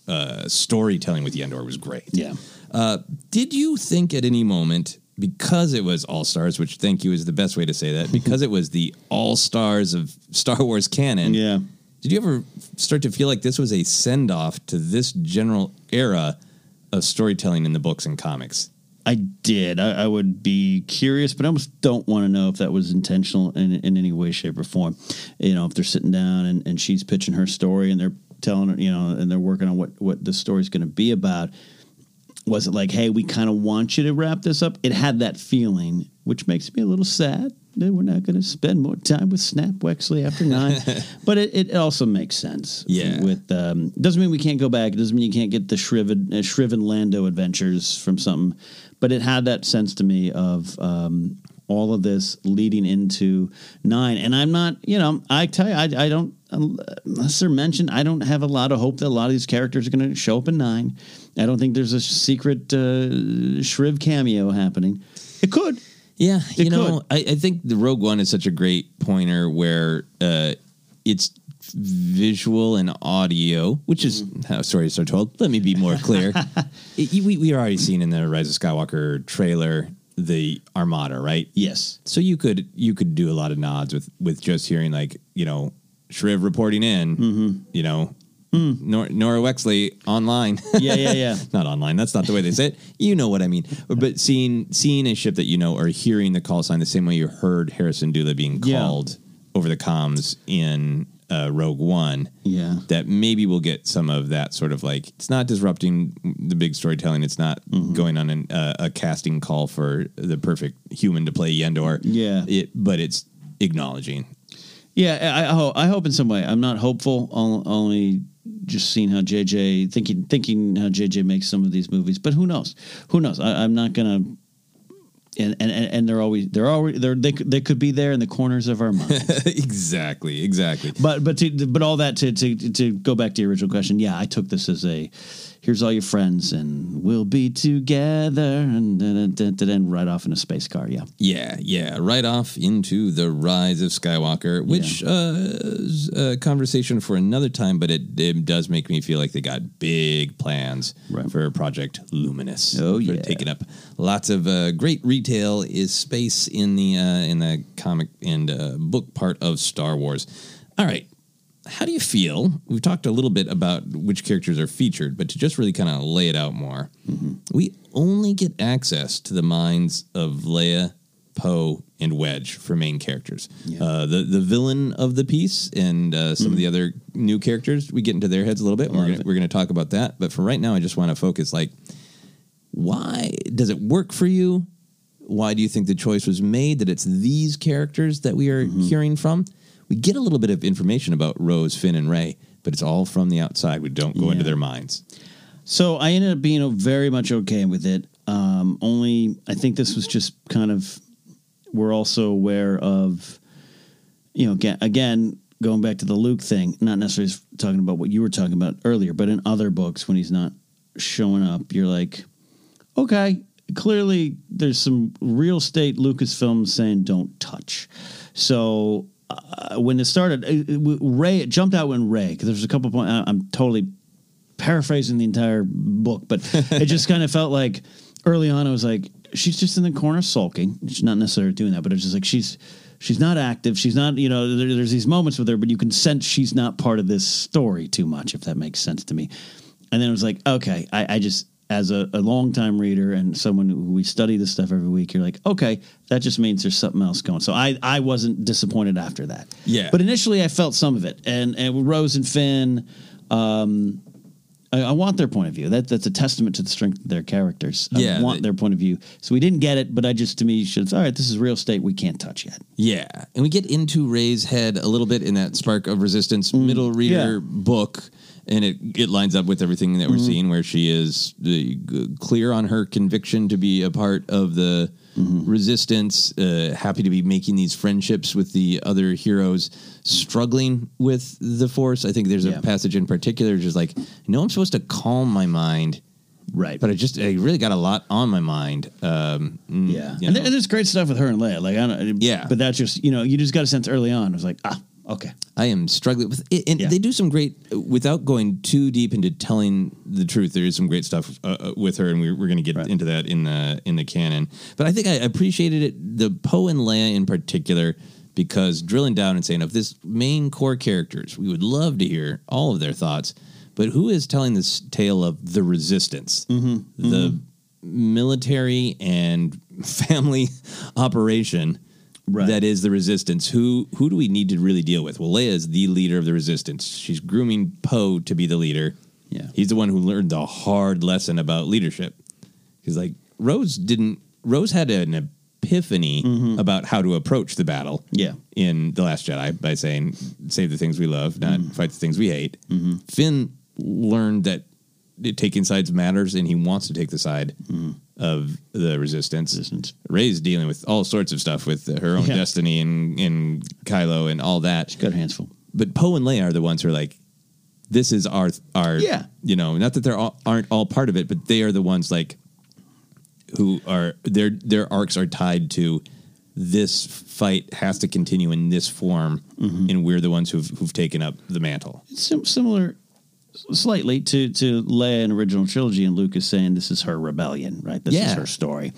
uh, storytelling with Yendor was great. Yeah. Uh, did you think at any moment, because it was All Stars, which thank you is the best way to say that, because it was the All Stars of Star Wars canon? Yeah. Did you ever start to feel like this was a send off to this general era of storytelling in the books and comics? I did. I, I would be curious, but I almost don't want to know if that was intentional in, in any way, shape, or form. You know, if they're sitting down and, and she's pitching her story and they're telling her, you know, and they're working on what, what the story's going to be about. Was it like, hey, we kind of want you to wrap this up? It had that feeling, which makes me a little sad that we're not going to spend more time with Snap Wexley after nine. But it, it also makes sense. Yeah. With um, doesn't mean we can't go back. It doesn't mean you can't get the Shriv and, uh, Shriv and Lando adventures from something. But it had that sense to me of um, all of this leading into nine. And I'm not, you know, I tell you, I, I don't, unless they're mentioned, I don't have a lot of hope that a lot of these characters are going to show up in nine. I don't think there's a secret uh, Shriv cameo happening. It could. Yeah, you it know, I, I think the Rogue One is such a great pointer where uh, it's visual and audio, which mm. is how stories are told. Let me be more clear. it, we we are already seeing in the Rise of Skywalker trailer the Armada, right? Yes. So you could you could do a lot of nods with, with just hearing like, you know, Shriv reporting in, mm-hmm. you know, mm. Nor- Nora Wexley online. Yeah, yeah, yeah. Not online. That's not the way they say it. You know what I mean. But seeing seeing a ship that you know or hearing the call sign the same way you heard Harrison Dula being called yeah. over the comms in uh, Rogue One. Yeah. That maybe we'll get some of that sort of like, it's not disrupting the big storytelling. It's not mm-hmm. going on an, uh, a casting call for the perfect human to play Yendor. Yeah. It, but it's acknowledging. Yeah, I, I, ho- I hope in some way. I'm not hopeful, only... just seeing how J J thinking, thinking how J J makes some of these movies, but who knows? Who knows? I, I'm not gonna. And and and they're always they're always they're they they could be there in the corners of our mind. exactly, exactly. But but to, but all that to, to to go back to your original question. Yeah, I took this as a here's all your friends and we'll be together and then right off in a space car. Yeah, yeah, yeah. Right off into the Rise of Skywalker, which yeah. uh, is a conversation for another time. But it, it does make me feel like they got big plans right. for Project Luminous. Oh yeah, taking up lots of uh, great re. Detail is space in the uh, in the comic and uh, book part of Star Wars. All right, how do you feel? We've talked a little bit about which characters are featured, but to just really kind of lay it out more, mm-hmm. we only get access to the minds of Leia, Poe, and Wedge for main characters. Yeah. Uh, the the villain of the piece and uh, some mm-hmm. of the other new characters, we get into their heads a little bit. We're gonna, we're going to talk about that, but for right now, I just want to focus like, why does it work for you? Why do you think the choice was made that it's these characters that we are mm-hmm. hearing from? We get a little bit of information about Rose, Finn, and Rey, but it's all from the outside. We don't go yeah. into their minds. So I ended up being very much okay with it. Um, only I think this was just kind of, we're also aware of, you know, again, going back to the Luke thing, not necessarily talking about what you were talking about earlier, but in other books when he's not showing up, you're like, okay. Clearly, there's some real estate Lucasfilm saying don't touch. So uh, when it started, it, it, Rey it jumped out when Rey, because there's a couple points. I'm totally paraphrasing the entire book, but it just kind of felt like early on, I was like, she's just in the corner sulking. She's not necessarily doing that, but it's just like she's she's not active. She's not, you know, there, there's these moments with her, but you can sense she's not part of this story too much, if that makes sense to me. And then it was like, okay, I, I just as a, a longtime reader and someone who we study this stuff every week, you're like, okay, that just means there's something else going. So I, I wasn't disappointed after that. Yeah. But initially I felt some of it. And, and Rose and Finn, um, I, I want their point of view. That That's a testament to the strength of their characters. I yeah, want they, their point of view. So we didn't get it, but I just, to me, should all right, this is real estate we can't touch yet. Yeah. And we get into Rey's head a little bit in that Spark of Resistance mm, middle reader yeah. book. And it, it lines up with everything that we're mm-hmm. seeing, where she is the, g- clear on her conviction to be a part of the mm-hmm. resistance, uh, happy to be making these friendships with the other heroes, struggling with the Force. I think there's yeah. a passage in particular just like, no, I'm supposed to calm my mind. Right. But I just, I really got a lot on my mind. Um, yeah. And, th- and there's great stuff with her and Leia. Like, I don't, yeah. But that's just, you know, you just got a sense early on. It was like, ah. Okay. I am struggling with it. And yeah. they do some great, without going too deep into telling the truth, there is some great stuff uh, with her, and we, we're going to get right. into that in the in the canon. But I think I appreciated it, the Poe and Leia in particular, because drilling down and saying, of this main core characters, we would love to hear all of their thoughts, but who is telling this tale of the resistance? Mm-hmm. The mm-hmm. military and family operation. Right. That is the resistance. Who who do we need to really deal with? Well, Leia is the leader of the resistance. She's grooming Poe to be the leader. Yeah, he's the one who learned the hard lesson about leadership. Because like Rose didn't. Rose had an epiphany mm-hmm. about how to approach the battle. Yeah. In The Last Jedi, by saying, "Save the things we love, not mm-hmm. fight the things we hate." Mm-hmm. Finn learned that taking sides matters, and he wants to take the side. Mm. Of the resistance. resistance. Rey's dealing with all sorts of stuff with her own yeah. destiny and, and Kylo and all that. She's got her hands full. But Poe and Leia are the ones who are like, this is our, our yeah. you know, not that they aren't all part of it, but they are the ones like who are, their their arcs are tied to this fight has to continue in this form, mm-hmm. and we're the ones who've, who've taken up the mantle. It's sim- similar... Slightly to, to Leia in original trilogy, and Luke is saying this is her rebellion, right? This yeah. is her story.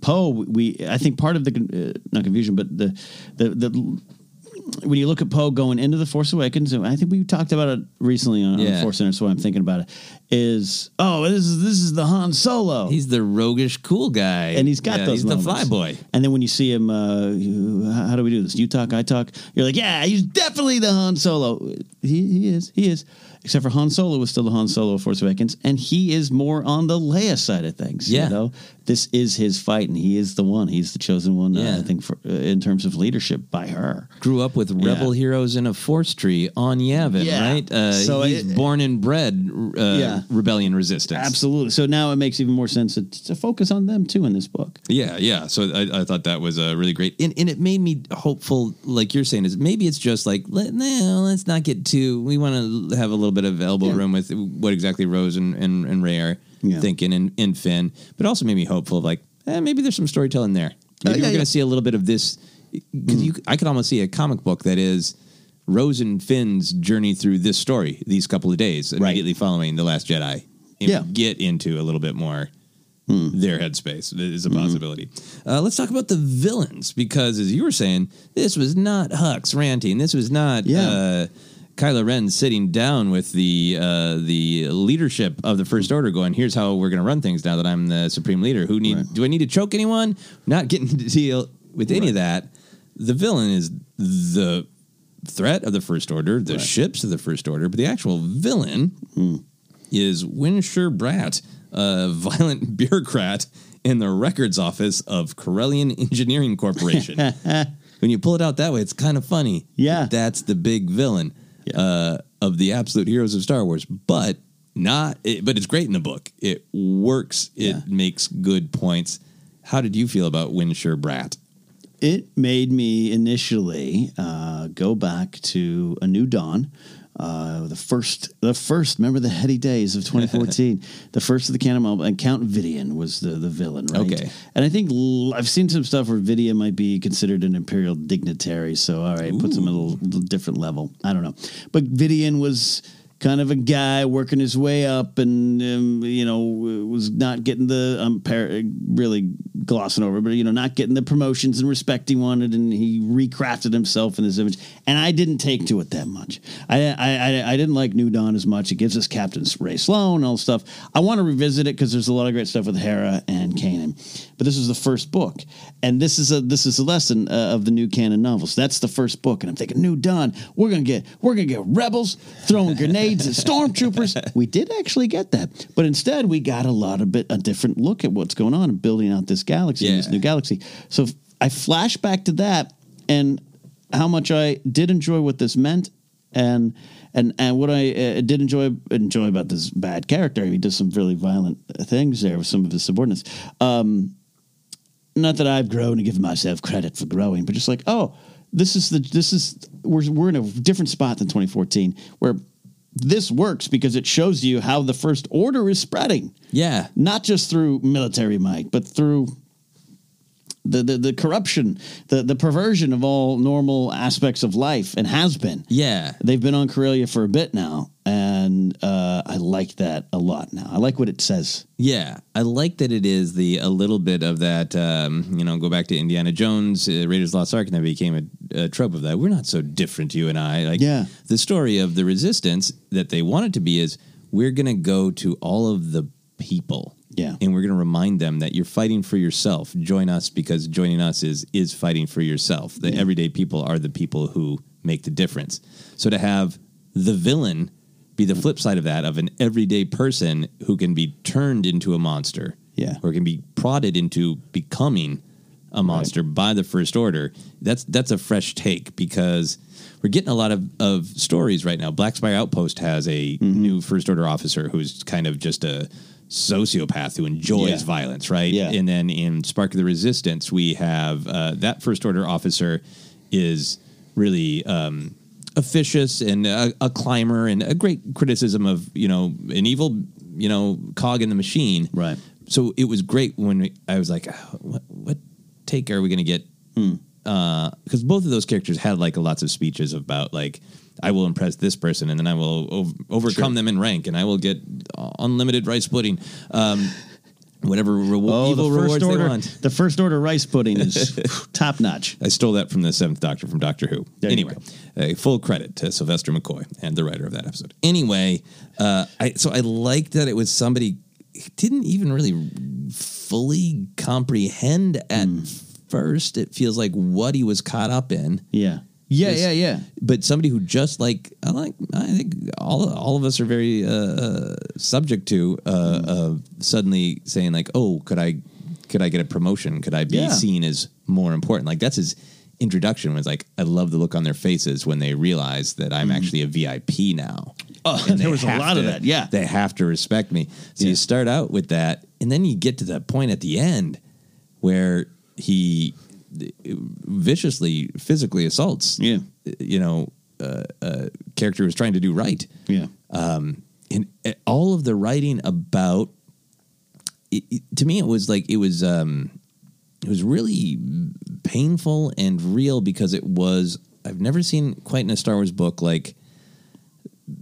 Poe, we I think part of the uh, not confusion, but the the the when you look at Poe going into the Force Awakens, and I think we talked about it recently on, yeah. on Force Center, so I'm thinking about it. Is oh this is this is the Han Solo. He's the roguish cool guy, and he's got yeah, those. He's moments. The fly boy. And then when you see him, uh, how do we do this? You talk, I talk. You're like, yeah, he's definitely the Han Solo. He he is he is. Except for Han Solo was still the Han Solo of Force Awakens, and he is more on the Leia side of things. Yeah. You know? This is his fight, and he is the one. He's the chosen one, yeah. uh, I think, for, uh, in terms of leadership by her. Grew up with rebel yeah. heroes in a Force tree on Yavin, yeah. right? Uh, so he's it, born and bred uh, yeah. rebellion resistance. Absolutely. So now it makes even more sense to, to focus on them, too, in this book. Yeah, yeah. So I, I thought that was uh, really great. And, and it made me hopeful, like you're saying, is maybe it's just like, let, no, let's not get too, we want to have a little bit of elbow yeah. room with what exactly Rose and, and, and Rey are yeah. thinking and, and Finn, but also made me hopeful of like, eh, maybe there's some storytelling there. Maybe uh, yeah, we're yeah. going to see a little bit of this. Cause mm. you, I could almost see a comic book that is Rose and Finn's journey through this story, these couple of days immediately right. following The Last Jedi. And yeah. get into a little bit more mm. their headspace is a possibility. Mm. Uh, let's talk about the villains, because as you were saying, this was not Hux ranting. This was not, yeah. uh, Kylo Ren sitting down with the uh, the leadership of the First Order going, here's how we're going to run things now that I'm the Supreme Leader. Who need? Right. Do I need to choke anyone? Not getting to deal with any right. of that. The villain is the threat of the First Order, the right. ships of the First Order, but the actual villain mm. is Winsher Bratt, a violent bureaucrat in the records office of Corellian Engineering Corporation. When you pull it out that way, it's kind of funny. Yeah. That's the big villain. Uh, of the absolute heroes of Star Wars, but not. It, but it's great in the book. It works. It yeah. makes good points. How did you feel about Winsher Bratt? It made me initially uh, go back to A New Dawn, uh, the first, the first. Remember the heady days of twenty fourteen, the first of the canon, and Count Vidian was the the villain, right? Okay. And I think l- I've seen some stuff where Vidian might be considered an imperial dignitary, so all right, Ooh. Puts him at a little, little different level. I don't know, but Vidian was kind of a guy working his way up and, um, you know, was not getting the, I'm par- really glossing over, but, you know, not getting the promotions and respect he wanted, and he recrafted himself in his image. And I didn't take to it that much. I I, I, I didn't like New Dawn as much. It gives us Captain Ray Sloan, all stuff. I want to revisit it because there's a lot of great stuff with Hera and Kanan. But this is the first book. And this is a this is a lesson uh, of the new canon novels. That's the first book. And I'm thinking, New Dawn, we're going to get we're going to get rebels throwing grenades at stormtroopers. We did actually get that. But instead, we got a lot of bit a different look at what's going on and building out this galaxy, yeah. this new galaxy. So I flash back to that and how much I did enjoy what this meant. And and and what I uh, did enjoy enjoy about this bad character, he does some really violent things there with some of his subordinates. Um, not that I've grown and given myself credit for growing, but just like, oh, this is the this is we're we're in a different spot than twenty fourteen where this works because it shows you how the First Order is spreading. Yeah, not just through military might, but through The, the the corruption, the, the perversion of all normal aspects of life, and has been. Yeah. They've been on Corellia for a bit now, and uh, I like that a lot now. I like what it says. Yeah, I like that it is the a little bit of that, um, you know, go back to Indiana Jones, uh, Raiders of the Lost Ark, and that became a, a trope of that. We're not so different, you and I. Like, yeah. The story of the Resistance that they wanted to be is we're going to go to all of the people. Yeah. And we're going to remind them that you're fighting for yourself. Join us because joining us is is fighting for yourself. The yeah. everyday people are the people who make the difference. So to have the villain be the flip side of that, of an everyday person who can be turned into a monster. Yeah. Or can be prodded into becoming a monster right. by the First Order. That's that's a fresh take because we're getting a lot of, of stories right now. Black Spire Outpost has a mm-hmm. new First Order officer who's kind of just a sociopath who enjoys yeah. violence, right? Yeah. And then in Spark of the Resistance, we have uh, that First Order officer is really um, officious and a, a climber, and a great criticism of, you know, an evil, you know, cog in the machine. Right. So it was great when we, I was like, what, what take are we going to get? Mm. Uh, because both of those characters had like lots of speeches about like, I will impress this person, and then I will ov- overcome sure. them in rank, and I will get unlimited rice pudding, um, whatever reward. Oh, evil the first rewards order, they want. The First Order rice pudding is top notch. I stole that from the Seventh Doctor from Doctor Who. There anyway, uh, full credit to Sylvester McCoy and the writer of that episode. Anyway, uh, I, so I like that it was somebody didn't even really fully comprehend at mm. first. It feels like what he was caught up in. Yeah. Yeah, yeah, yeah. But somebody who just like I like I think all all of us are very uh, uh, subject to uh, mm. uh, suddenly saying like, oh, could I could I get a promotion? Could I be yeah. seen as more important? Like that's his introduction was like, I love the look on their faces when they realize that I'm mm. actually a V I P now. Oh, and there was a lot to, of that. Yeah, they have to respect me. So yeah. you start out with that, and then you get to that point at the end where he viciously, physically assaults. Yeah, you know, uh, uh, character was trying to do right. Yeah, um, and uh, all of the writing about it, it, to me, it was like it was um, it was really painful and real because it was. I've never seen quite in a Star Wars book like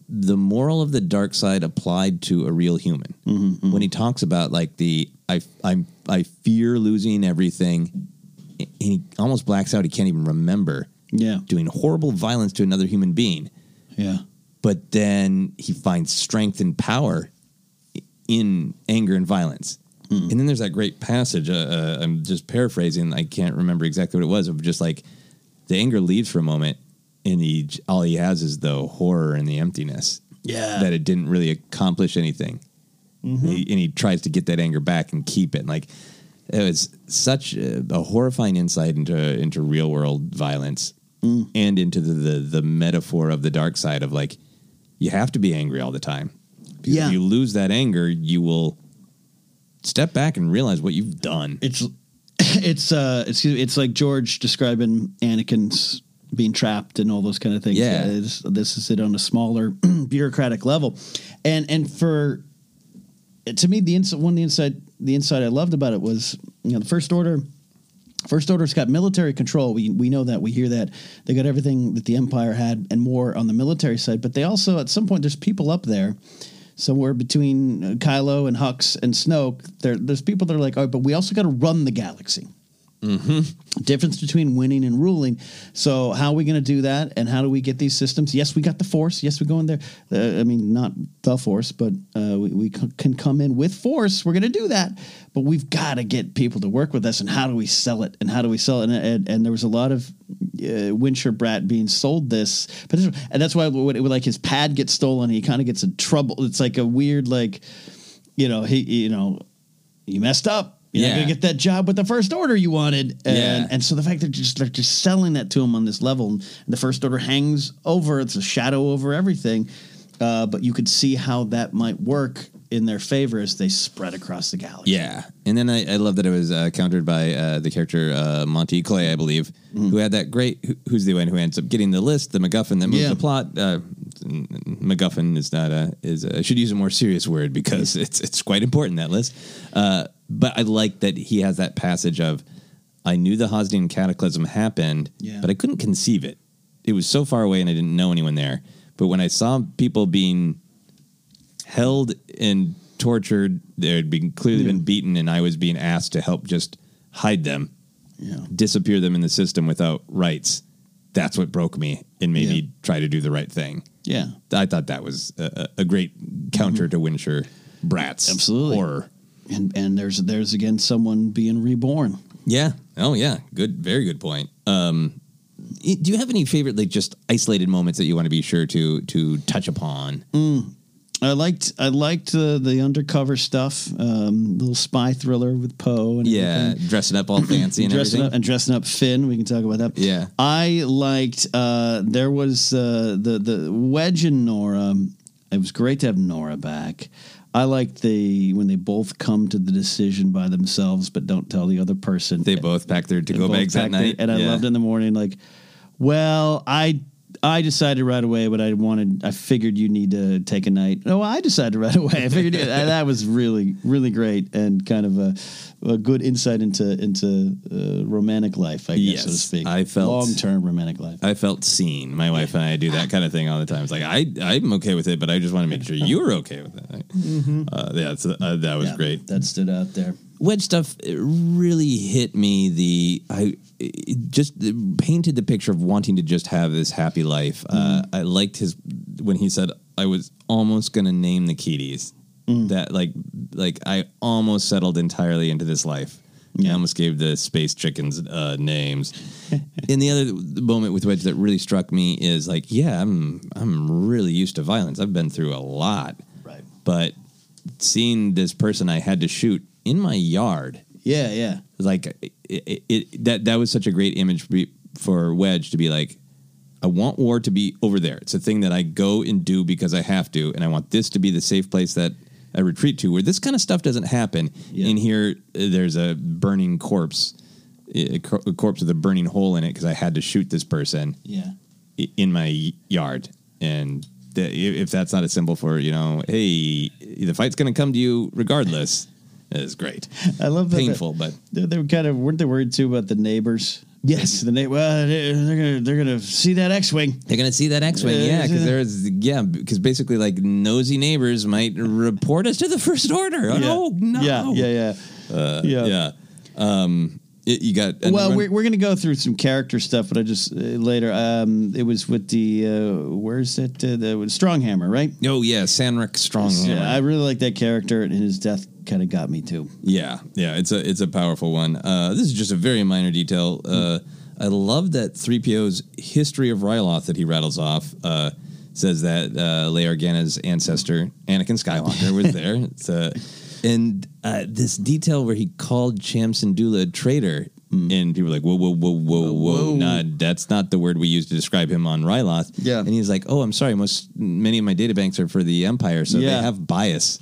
the moral of the dark side applied to a real human. Mm-hmm, mm-hmm. When he talks about like the I I I fear losing everything. And he almost blacks out. He can't even remember yeah. doing horrible violence to another human being. Yeah. But then he finds strength and power in anger and violence. Mm. And then there's that great passage. Uh, uh, I'm just paraphrasing. I can't remember exactly what it was. Of just like the anger leaves for a moment and he, all he has is the horror and the emptiness. Yeah. That it didn't really accomplish anything. Mm-hmm. And, he, and he tries to get that anger back and keep it. Like, it was such a, a horrifying insight into into real world violence mm. and into the, the the metaphor of the dark side of like you have to be angry all the time. Because yeah. if you lose that anger, you will step back and realize what you've done. It's it's uh it's it's like George describing Anakin's being trapped and all those kind of things. Yeah, yeah it's, this is it on a smaller bureaucratic level, and and for to me the ins- one the inside. The insight I loved about it was, you know, the First Order First Order's got military control. We we know that. We hear that. They got everything that the Empire had and more on the military side. But they also, at some point, there's people up there, somewhere between Kylo and Hux and Snoke. There, there's people that are like, oh, but we also got to run the galaxy. Mm-hmm. Difference between winning and ruling. So how are we going to do that? And how do we get these systems? Yes, we got the Force. Yes, we go in there. Uh, I mean, not the Force, but uh, we, we c- can come in with Force. We're going to do that. But we've got to get people to work with us. And how do we sell it? And how do we sell it? And, and, and there was a lot of uh, Windsor Brat being sold this. But this, and that's why when it, when, like his pad gets stolen, he kind of gets in trouble. It's like a weird, like, you know, he, you know, you messed up. You're yeah. not going to get that job with the First Order you wanted. And, yeah. and so the fact that just, they're just selling that to him on this level, and the First Order hangs over, it's a shadow over everything. Uh, but you could see how that might work in their favor as they spread across the galaxy. Yeah. And then I, I love that it was uh, countered by uh, the character uh, Monty Clay, I believe, mm-hmm. who had that great, who, who's the one who ends up getting the list, the MacGuffin that moves yeah. the plot. Uh, MacGuffin is not a, is a, I should use a more serious word because it's it's quite important, that list. Uh, but I like that he has that passage of, I knew the Hosnian Cataclysm happened, yeah. but I couldn't conceive it. It was so far away and I didn't know anyone there. But when I saw people being held and tortured, they had been clearly yeah. been beaten, and I was being asked to help just hide them, yeah. disappear them in the system without rights. That's what broke me and made yeah. me try to do the right thing. Yeah. I thought that was a, a great counter mm-hmm. to Windsor Brat's absolutely. Horror. And and there's, there's again, someone being reborn. Yeah. Oh, yeah. Good. Very good point. Um, do you have any favorite, like, just isolated moments that you want to be sure to to touch upon? Mm. I liked I liked uh, the undercover stuff, um, little spy thriller with Poe and yeah, everything. Dressing up all fancy and dressing everything. Up and dressing up Finn. We can talk about that. Yeah, I liked. Uh, there was uh, the the Wedge and Nora. It was great to have Nora back. I liked the when they both come to the decision by themselves, but don't tell the other person. They both pack their to go bags that night, their, and yeah. I loved in the morning. Like, well, I. I decided right away, but I wanted. I figured you need to take a night. No, I decided right away. I figured that was really, really great and kind of a, a good insight into into uh, romantic life, I guess, yes, so to speak. I felt long term romantic life. I felt seen. My wife and I do that kind of thing all the time. It's like I, I'm okay with it, but I just want to make sure you were okay with it. Mm-hmm. Uh, yeah, so, uh, that was yeah, great. That stood out there. Wedge stuff really hit me. The I it just painted the picture of wanting to just have this happy life. Mm-hmm. Uh, I liked his when he said, "I was almost going to name the Keaties." Mm. That like like I almost settled entirely into this life. Yeah. I almost gave the space chickens uh, names. And the other moment with Wedge that really struck me is like, yeah, I'm I'm really used to violence. I've been through a lot, right? But seeing this person I had to shoot in my yard. Yeah, yeah. Like it, it, it, that that was such a great image for, for Wedge to be like, I want war to be over there. It's a thing that I go and do because I have to, and I want this to be the safe place that I retreat to where this kind of stuff doesn't happen. Yeah. In here, there's a burning corpse, a corpse with a burning hole in it because I had to shoot this person yeah. in my yard. And the, if that's not a symbol for, you know, hey, the fight's going to come to you regardless. It was great. I love that. Painful, that, but. They, they were kind of, weren't they worried too about the neighbors? Yes. The na- well, they're going to they're gonna see that X-Wing. They're going to see that X-Wing, yeah, because there's, yeah, because basically, like, nosy neighbors might report us to the First Order. Yeah. Oh, no. Yeah, yeah, yeah. Uh, yeah. yeah. Um, it, you got. Well, we're, we're going to go through some character stuff, but I just, uh, later, um, it was with the, uh, where's that, uh, the Stronghammer, right? Oh, yeah, Sanrik Stronghammer. Yeah, I really like that character and his death. Kind of got me too. Yeah, yeah, it's a it's a powerful one. Uh, this is just a very minor detail. Uh, I love that three P O's history of Ryloth that he rattles off uh, says that uh, Leia Organa's ancestor Anakin Skywalker was there. It's, uh, and uh, this detail where he called Chamsindula a traitor, mm. and people were like, whoa, whoa, whoa, whoa, whoa, whoa. Nah, that's not the word we use to describe him on Ryloth. Yeah, and he's like, oh, I'm sorry, most many of my databanks are for the Empire, so yeah. they have bias.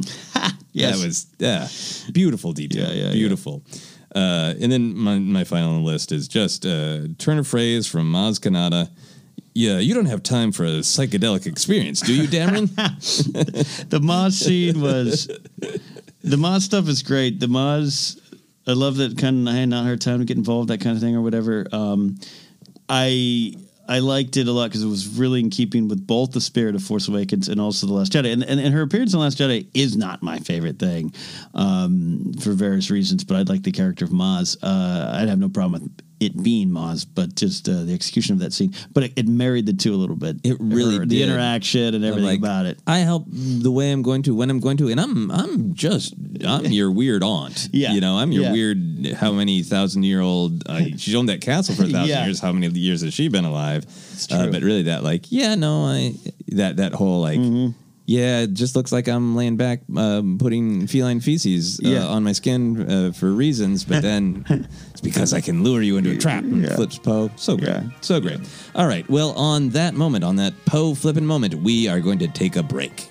Yes. That was yeah, beautiful detail. Yeah, yeah, beautiful. Yeah. Uh, and then my, my final on the list is just a turn of phrase from Maz Kanata. Yeah, you don't have time for a psychedelic experience, do you, Dameron? The Maz scene was... The Maz stuff is great. The Maz... I love that kind of I had not had time to get involved, that kind of thing or whatever. Um, I I liked it a lot because it was really in keeping with both the spirit of Force Awakens and also The Last Jedi. And and, and her appearance in The Last Jedi is not my favorite thing um, for various reasons, but I'd like the character of Maz. Uh, I'd have no problem with it being Maz, but just uh, the execution of that scene. But it, it married the two a little bit. It really did. The interaction and everything like, about it. I help the way I'm going to, when I'm going to, and I'm I'm just, I'm your weird aunt. Yeah. You know, I'm your yeah. weird, how many thousand-year-old, uh, she's owned that castle for a thousand yeah. years. How many years has she been alive? It's true. Uh, but really that, like, yeah, no, I, that, that whole, like, mm-hmm. yeah, it just looks like I'm laying back, um, putting feline feces uh, yeah. on my skin uh, for reasons, but then it's because I can lure you into a trap and yeah. flips Poe. So great. Yeah. So great. All right. Well, on that moment, on that Poe flipping moment, we are going to take a break.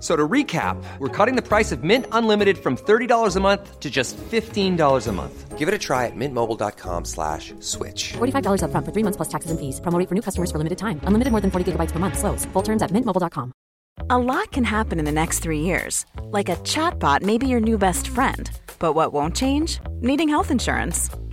So to recap, we're cutting the price of Mint Unlimited from thirty dollars a month to just fifteen dollars a month. Give it a try at mintmobile.com slash switch. forty-five dollars up front for three months plus taxes and fees. Promo rate for new customers for limited time. Unlimited more than forty gigabytes per month. Slows full terms at mint mobile dot com. A lot can happen in the next three years. Like a chatbot may be your new best friend. But what won't change? Needing health insurance.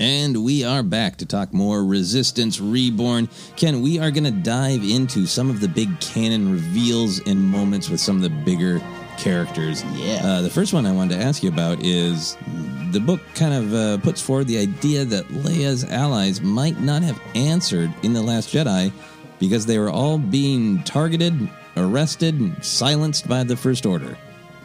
And we are back to talk more Resistance Reborn. Ken, we are going to dive into some of the big canon reveals and moments with some of the bigger characters. Yeah. Uh, the first one I wanted to ask you about is the book kind of uh, puts forward the idea that Leia's allies might not have answered in The Last Jedi because they were all being targeted, arrested, and silenced by the First Order.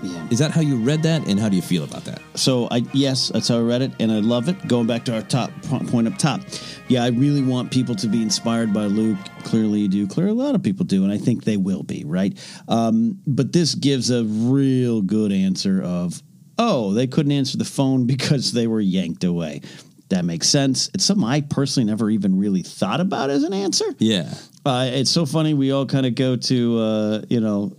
Yeah. Is that how you read that, and how do you feel about that? So, I yes, that's how I read it, and I love it. Going back to our top point up top, yeah, I really want people to be inspired by Luke. Clearly you do. Clearly a lot of people do, and I think they will be, right? Um, but this gives a real good answer of, oh, they couldn't answer the phone because they were yanked away. That makes sense. It's something I personally never even really thought about as an answer. Yeah. Uh, it's so funny. We all kind of go to, uh, you know,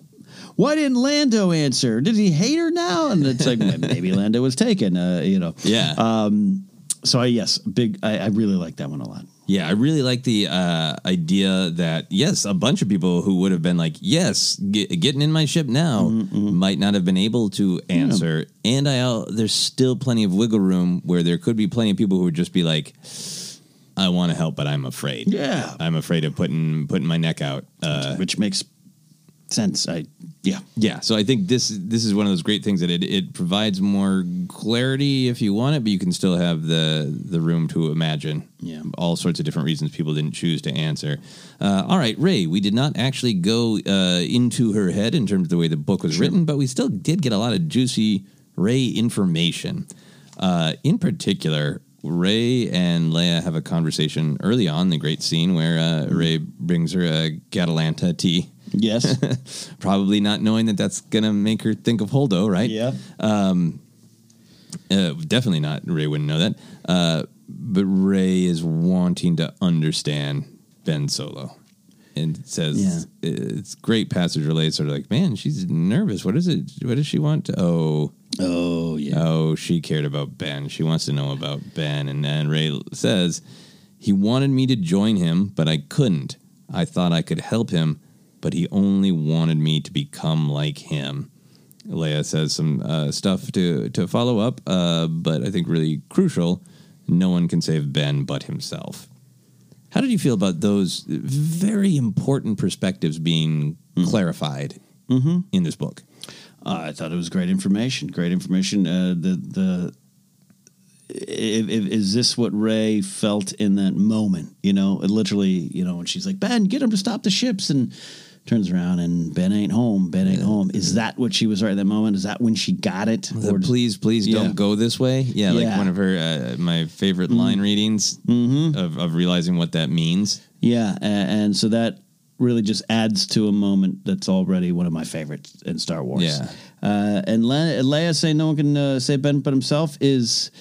why didn't Lando answer? Did he hate her now? And it's like, maybe Lando was taken, uh, you know. Yeah. Um, so, I, yes, big. I, I really like that one a lot. Yeah, I really like the uh, idea that, yes, a bunch of people who would have been like, yes, get, getting in my ship now mm-hmm. might not have been able to answer. Yeah. And I, there's still plenty of wiggle room where there could be plenty of people who would just be like, I want to help, but I'm afraid. Yeah. I'm afraid of putting putting my neck out. Uh, Which makes sense. I Yeah. Yeah. So I think this this is one of those great things that it, it provides more clarity if you want it, but you can still have the the room to imagine yeah. all sorts of different reasons people didn't choose to answer. Uh, all right, Rey, we did not actually go uh, into her head in terms of the way the book was sure. written, but we still did get a lot of juicy Rey information. Uh, in particular, Rey and Leia have a conversation early on, the great scene where uh, Rey brings her a Gatalanta tea. Yes. Probably not knowing that that's going to make her think of Holdo, right? Yeah. Um, uh, definitely not. Rey wouldn't know that. Uh, but Rey is wanting to understand Ben Solo and says, yeah. it's great passage related, sort of like, man, she's nervous. What is it? What does she want? To, oh. Oh, yeah. Oh, she cared about Ben. She wants to know about Ben. And then Rey says, he wanted me to join him, but I couldn't. I thought I could help him, but he only wanted me to become like him. Leia says some uh, stuff to, to follow up, uh, but I think really crucial, no one can save Ben but himself. How did you feel about those very important perspectives being mm. clarified mm-hmm. in this book? Uh, I thought it was great information. Great information. Uh, the the if, if, is this what Rey felt in that moment? You know, it literally, you know, when she's like, Ben, get him to stop the ships, and turns around and Ben ain't home. Ben ain't yeah. home. Is that what she was right at that moment? Is that when she got it? The, or please, please yeah. don't go this way. Yeah, yeah. Like one of her, uh, my favorite mm-hmm. line readings mm-hmm. of, of realizing what that means. Yeah. And, and so that really just adds to a moment that's already one of my favorites in Star Wars. Yeah. Uh, and Le- Leia saying no one can uh, save Ben but himself is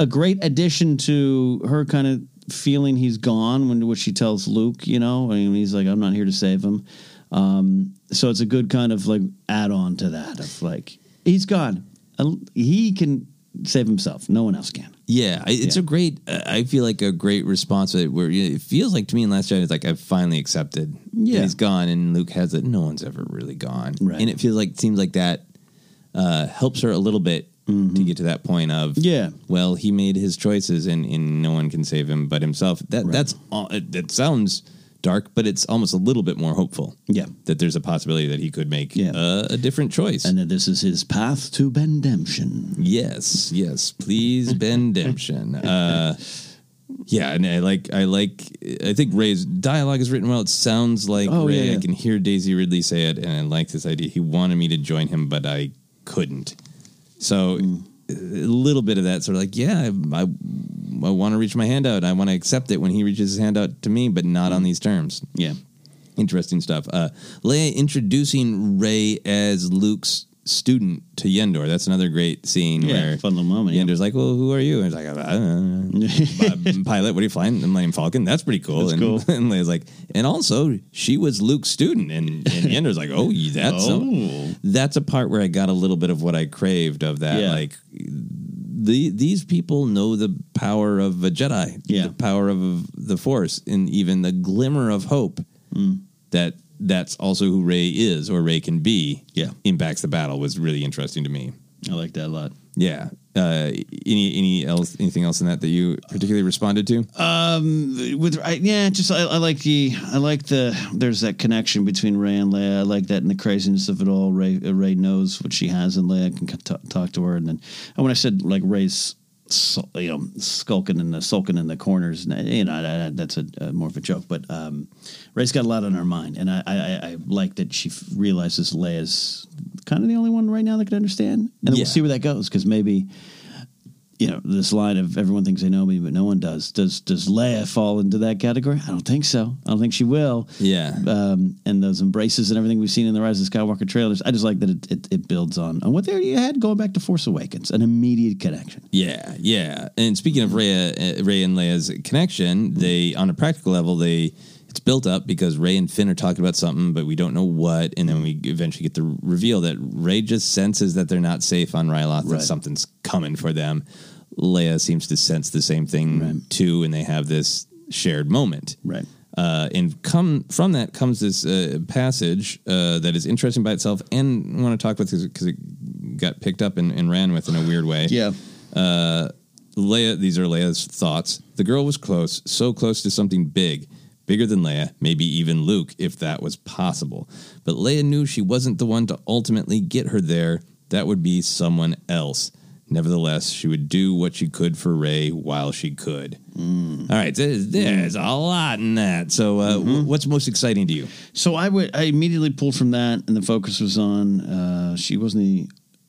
a great addition to her kind of feeling he's gone when what she tells Luke, you know, and he's like, I'm not here to save him. Um, so it's a good kind of like add on to that of like, he's gone. He can save himself. No one else can. Yeah. It's yeah. a great, uh, I feel like a great response where it feels like to me in Last Jedi, it's like, I've finally accepted yeah. he's gone. And Luke has it. No one's ever really gone. Right. And it feels like, seems like that, uh, helps her a little bit mm-hmm. to get to that point of, yeah, well, he made his choices and, and no one can save him but himself. That right. that's all, that sounds dark, but it's almost a little bit more hopeful. Yeah. That there's a possibility that he could make yeah. uh, a different choice. And that this is his path to Bendemption. Yes. Yes. Please, Bendemption. Uh, yeah. And I like, I like, I think Rey's dialogue is written well. It sounds like oh, Rey. Yeah, yeah. I can hear Daisy Ridley say it. And I like this idea. He wanted me to join him, but I couldn't. So mm. a little bit of that sort of like, yeah, I, I I want to reach my hand out. I want to accept it when he reaches his hand out to me, but not on these terms. Yeah. Interesting stuff. Uh, Leia introducing Rey as Luke's student to Yendor. That's another great scene yeah, where fun little moment, Yendor's yeah. like, well, who are you? And he's like, I don't know. Pilot, what are you flying? I'm like, Falcon. That's pretty cool. That's and, cool. And Leia's like, and also she was Luke's student. And, and Yendor's like, oh, that's, oh. A, that's a part where I got a little bit of what I craved of that. Yeah. Like, The, these people know the power of a Jedi, yeah. the power of the Force, and even the glimmer of hope mm. that that's also who Rey is or Rey can be. Yeah, impacts the battle was really interesting to me. I like that a lot. Yeah. Uh, any any else anything else in that that you particularly responded to? Um, with I, yeah, just I, I like the I like the there's that connection between Rey and Leia. I like that in the craziness of it all. Rey uh, Rey knows what she has, and Leia can t- talk to her. And then and when I said like Rey's you know skulking in the sulking in the corners, you know that, that's a, a more of a joke. But um, Rey's got a lot on her mind, and I I, I like that she realizes Leia's kind of the only one right now that could understand. And yeah. we'll see where that goes, because maybe, you know, this line of everyone thinks they know me, but no one does. Does does Leia fall into that category? I don't think so. I don't think she will. Yeah. Um, and those embraces and everything we've seen in the Rise of Skywalker trailers, I just like that it it, it builds on, on what they already had going back to Force Awakens, an immediate connection. Yeah, yeah. And speaking of Rey, uh, Rey and Leia's connection, they, on a practical level, they... It's built up because Rey and Finn are talking about something, but we don't know what. And then we eventually get the reveal that Rey just senses that they're not safe on Ryloth, right. that something's coming for them. Leia seems to sense the same thing, right. too, and they have this shared moment. Right. Uh, and come from that comes this uh, passage uh, that is interesting by itself, and I want to talk about this because it got picked up and, and ran with in a weird way. Yeah. Uh, Leia, these are Leia's thoughts. The girl was close, so close to something big. Bigger than Leia, maybe even Luke, if that was possible. But Leia knew she wasn't the one to ultimately get her there. That would be someone else. Nevertheless, she would do what she could for Rey while she could. Mm. All right, there's, there's a lot in that. So uh, mm-hmm. w- what's most exciting to you? So I would I immediately pulled from that, and the focus was on uh, she wasn't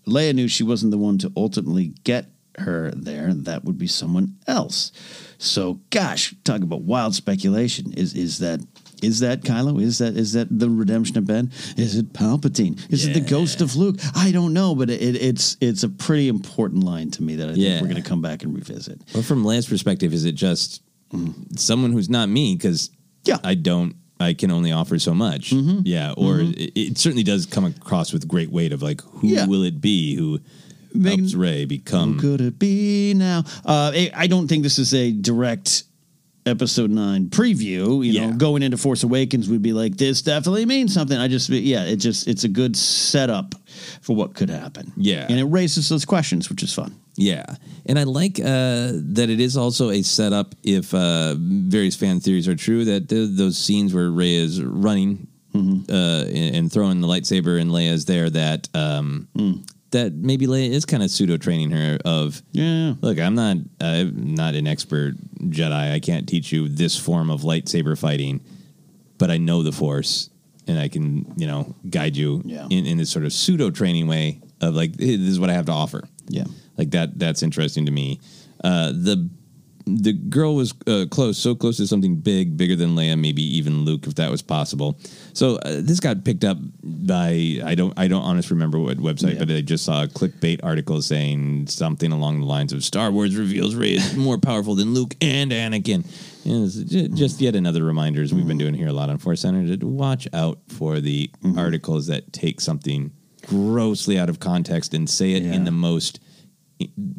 the Leia knew she wasn't the one to ultimately get her there. That would be someone else. So, gosh, talk about wild speculation. Is is that is that Kylo? Is that is that the redemption of Ben? Is it Palpatine? Is yeah. it the ghost of Luke? I don't know, but it, it's it's a pretty important line to me that I think yeah. we're going to come back and revisit. Well, from Leia's perspective, is it just mm. someone who's not me? Because yeah. I don't. I can only offer so much. Mm-hmm. Yeah, or mm-hmm. it, it certainly does come across with great weight of like, who yeah. will it be? Who. Make, helps Rey become... Who could it be now? Uh, I don't think this is a direct episode nine preview. You yeah. know, going into Force Awakens would be like, this definitely means something. I just, yeah, it just it's a good setup for what could happen. Yeah. And it raises those questions, which is fun. Yeah. And I like uh, that it is also a setup, if uh, various fan theories are true, that th- those scenes where Rey is running mm-hmm. uh, and, and throwing the lightsaber and Leia's there, that... Um, mm. That maybe Leia is kind of pseudo training her of, yeah. look, I'm not, uh, not an expert Jedi. I can't teach you this form of lightsaber fighting, but I know the Force, and I can, you know, guide you yeah. in, in this sort of pseudo training way of like, hey, this is what I have to offer. Yeah, like that. That's interesting to me. Uh, the the girl was uh, close, so close to something big, bigger than Leia, maybe even Luke, if that was possible. So uh, this got picked up by, I don't I don't honestly remember what website, yeah. but I just saw a clickbait article saying something along the lines of Star Wars reveals Rey is more powerful than Luke and Anakin. And j- just yet another reminder, as we've been doing here a lot on Force Center, to watch out for the mm-hmm. articles that take something grossly out of context and say it yeah. in the most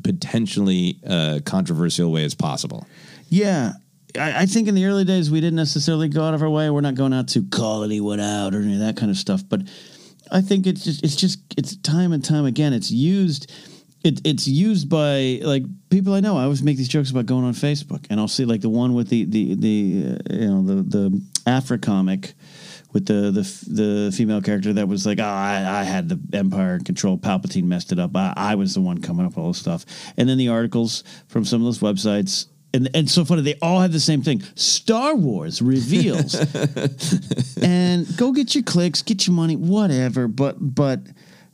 potentially uh, controversial way as possible. Yeah. I, I think in the early days, we didn't necessarily go out of our way. We're not going out to call anyone out or any of that kind of stuff. But I think it's just, it's just, it's time and time again, it's used, it, it's used by like people I know. I always make these jokes about going on Facebook, and I'll see like the one with the, the, the, uh, you know, the, the Afra comic, with the, the the female character that was like, oh, I, I had the Empire control, Palpatine messed it up. I, I was the one coming up with all this stuff. And then the articles from some of those websites, and and so funny, they all had the same thing. Star Wars reveals. And go get your clicks, get your money, whatever. But but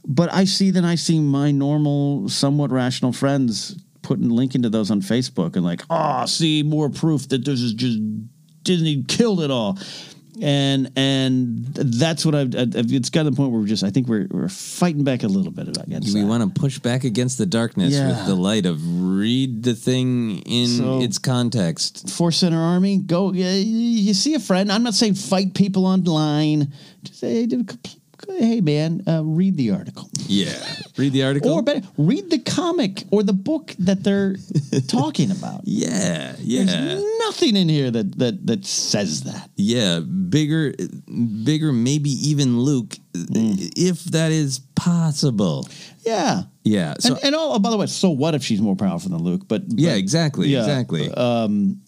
but I see then I see my normal, somewhat rational friends putting link into those on Facebook and like, oh, see, more proof that this is just Disney killed it all. And and that's what I've, I've. It's got to the point where we're just. I think we're we're fighting back a little bit against. We want to push back against the darkness yeah. with the light of read the thing in so, its context. Force Center Army, go. You, you see a friend. I'm not saying fight people online. Just say, hey man, uh, read the article. Yeah, read the article, or better, read the comic or the book that they're talking about. Yeah, yeah. There's nothing in here that, that that says that. Yeah, bigger, bigger, maybe even Luke, mm. if that is possible. Yeah, yeah. So and, and all. Oh, by the way, so what if she's more powerful than Luke? But, but yeah, exactly, yeah, exactly. Um,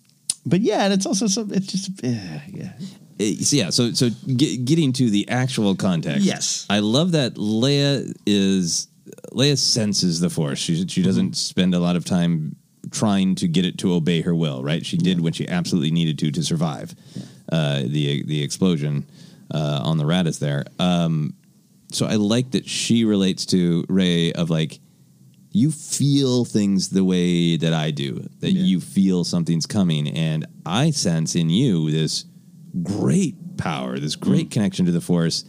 but yeah, and it's also so. It's just yeah, yeah. So, yeah, so so get, getting to the actual context. Yes, I love that Leia is Leia senses the Force. She she doesn't mm-hmm. spend a lot of time trying to get it to obey her will. Right? She did yeah. when she absolutely needed to to survive yeah. uh, the the explosion uh, on the Raddus there. Um, so I like that she relates to Rey of like, you feel things the way that I do, that yeah. you feel something's coming. And I sense in you this great power, this great mm. connection to the Force,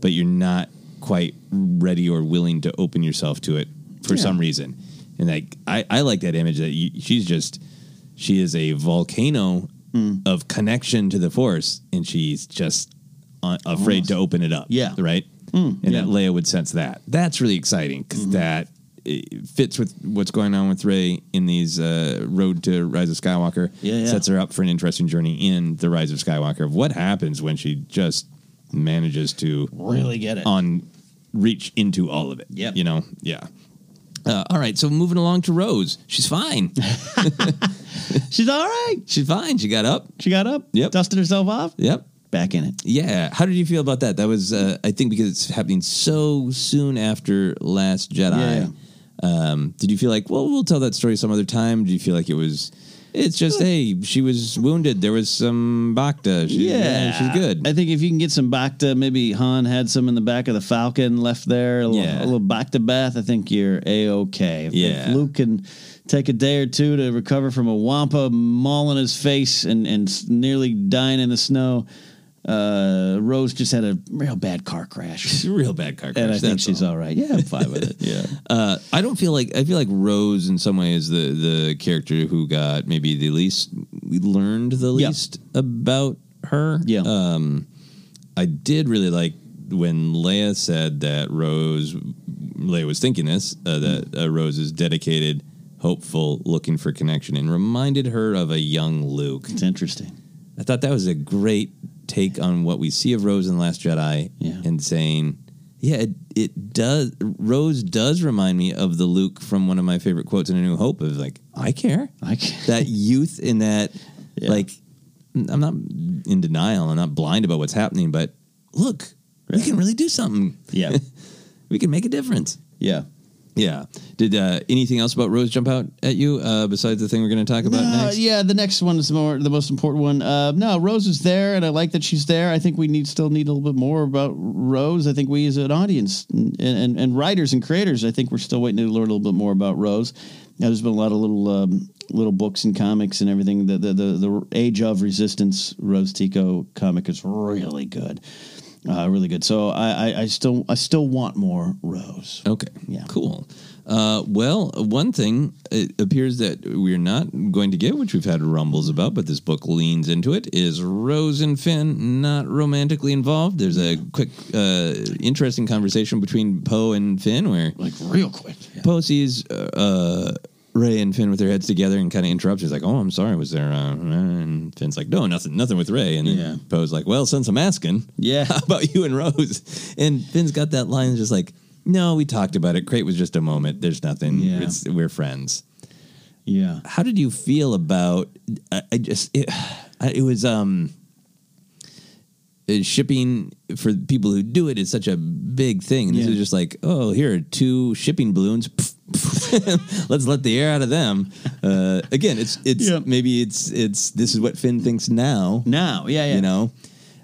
but you're not quite ready or willing to open yourself to it for yeah. some reason. And like, I, I like that image that you, she's just, she is a volcano mm. of connection to the Force, and she's just un- afraid Almost. to open it up. Yeah. Right. Mm, and yeah. that Leia would sense that. That's really exciting because mm-hmm. that it fits with what's going on with Rey in these uh, Road to Rise of Skywalker. Yeah, yeah. Sets her up for an interesting journey in the Rise of Skywalker of what happens when she just manages to really get it on reach into all of it. Yeah. You know? Yeah. Uh, all right, so moving along to Rose. She's fine. She's all right. She's fine. She got up. She got up. Yep. Dusted herself off. Yep. Back in it. Yeah. How did you feel about that? That was, uh, I think, because it's happening so soon after Last Jedi. Yeah. Um, did you feel like, well, we'll tell that story some other time? Do you feel like it was... It's just, good. hey, she was wounded. There was some Bacta. She, yeah. yeah. She's good. I think if you can get some Bacta, maybe Han had some in the back of the Falcon left there. A little, yeah. a little Bacta bath, I think you're A-okay. If, yeah. if Luke can take a day or two to recover from a Wampa mauling his face and, and nearly dying in the snow, uh, Rose just had a real bad car crash. real bad car crash. And I think That's she's all. all right. Yeah, I'm fine with it. yeah. Uh, I don't feel like I feel like Rose in some ways the the character who got maybe the least we learned the least yeah. about her. Yeah. Um, I did really like when Leia said that Rose. Leia was thinking this uh, that uh, Rose is dedicated, hopeful, looking for connection, and reminded her of a young Luke. It's interesting. I thought that was a great take on what we see of Rose in The Last Jedi yeah. and saying, yeah, it, it does. Rose does remind me of the Luke from one of my favorite quotes in A New Hope of like, I care. I care. That youth in that, yeah. like, I'm not in denial. I'm not blind about what's happening, but look, really? we can really do something. Yeah. We can make a difference. Yeah. Yeah. Did uh, anything else about Rose jump out at you uh, besides the thing we're going to talk about no, next? Yeah, the next one is more the most important one. Uh, no, Rose is there, and I like that she's there. I think we need still need a little bit more about Rose. I think we as an audience and, and, and writers and creators, I think we're still waiting to learn a little bit more about Rose. Now, there's been a lot of little um, little books and comics and everything. The, the, the, the Age of Resistance Rose Tico comic is really good. Uh, really good. So I, I, I still I still want more Rose. Okay. Yeah. Cool. Uh, well, one thing it appears that we're not going to get, which we've had rumbles about, but this book leans into it, is Rose and Finn not romantically involved. There's a quick, uh, interesting conversation between Poe and Finn where... Like, real quick. Yeah. Poe sees... Uh, Rey and Finn with their heads together and kind of interrupts. He's like, oh, I'm sorry, was there... Uh, and Finn's like, no, nothing nothing with Rey. And then yeah. Poe's like, well, since I'm asking, yeah, how about you and Rose? And Finn's got that line just like, no, we talked about it. Crate was just a moment. There's nothing. Yeah. It's, we're friends. Yeah. How did you feel about... I, I just... It, I, it was... um. Shipping for people who do it is such a big thing. And yeah. this is just like, oh, here are two shipping balloons. Pff, pff. Let's let the air out of them. Uh, again, it's it's yeah. maybe it's it's this is what Finn thinks now. Now, yeah, yeah, you know.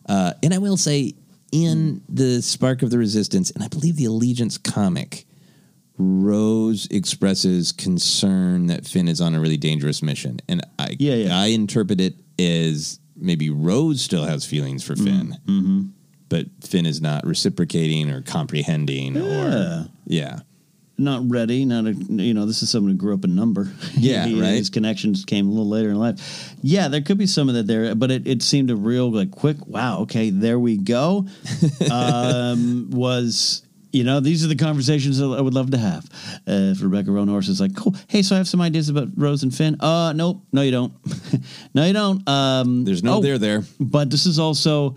Uh, and I will say, in the Spark of the Resistance, and I believe the Allegiance comic, Rose expresses concern that Finn is on a really dangerous mission, and I yeah, yeah. I interpret it as. Maybe Rose still has feelings for Finn, mm-hmm. but Finn is not reciprocating or comprehending yeah. or, yeah. Not ready. Not, a, you know, this is someone who grew up in number. Yeah. he, right. His connections came a little later in life. Yeah. There could be some of that there, but it, it seemed a real like quick. Wow. Okay. There we go. um, was, you know, these are the conversations that I would love to have. Uh, if Rebecca Roanhorse is like, cool. Hey, so I have some ideas about Rose and Finn. Uh, nope. No, you don't. no, you don't. Um, There's no oh, there there. But this is also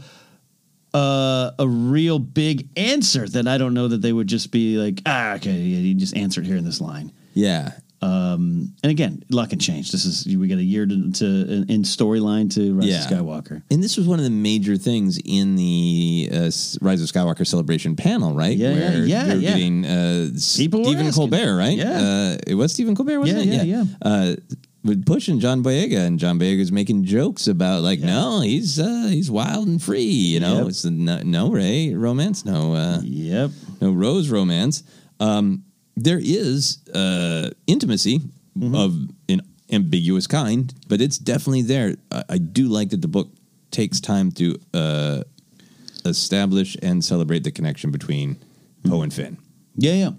uh, a real big answer that I don't know that they would just be like, ah, okay, yeah, you just answered here in this line. Yeah. Um, and again, luck can change. This is, we got a year to, to in storyline to Rise yeah. of Skywalker. And this was one of the major things in the uh, Rise of Skywalker celebration panel, right? Yeah, Where yeah, yeah. yeah. Getting, uh, People Stephen Colbert, right? Yeah. Uh, it was Stephen Colbert, wasn't yeah, it? Yeah, yeah, yeah. Uh, pushing John Boyega, and John Boyega's making jokes about, like, yeah. no, he's uh, he's wild and free, you know? Yep. It's no, no Ray romance, no uh, yep. no Rose romance. Um, there is uh, intimacy mm-hmm. of an ambiguous kind, but it's definitely there. I, I do like that the book takes time to uh, establish and celebrate the connection between mm-hmm. Poe and Finn. Yeah, yeah.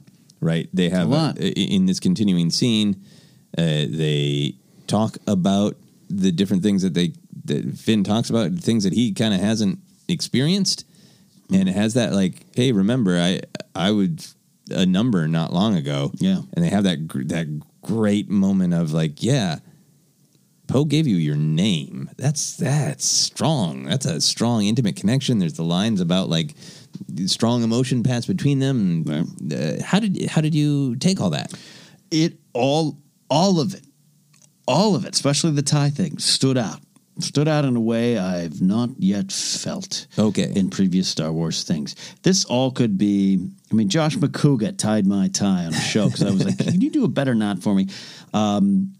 Right? They have, a lot. A, in this continuing scene... Uh, they talk about the different things that they that Finn talks about, things that he kind of hasn't experienced, mm-hmm. and it has that like, hey, remember I I was a number not long ago, yeah, and they have that gr- that great moment of like, yeah, Poe gave you your name. That's that's strong. That's a strong intimate connection. There's the lines about like strong emotion passed between them. Right. Uh, how did how did you take all that? It all. All of it, all of it, especially the tie thing, stood out. Stood out in a way I've not yet felt okay. in previous Star Wars things. This all could be, I mean, Josh McCouga tied my tie on a show because I was like, can you do a better knot for me? Um,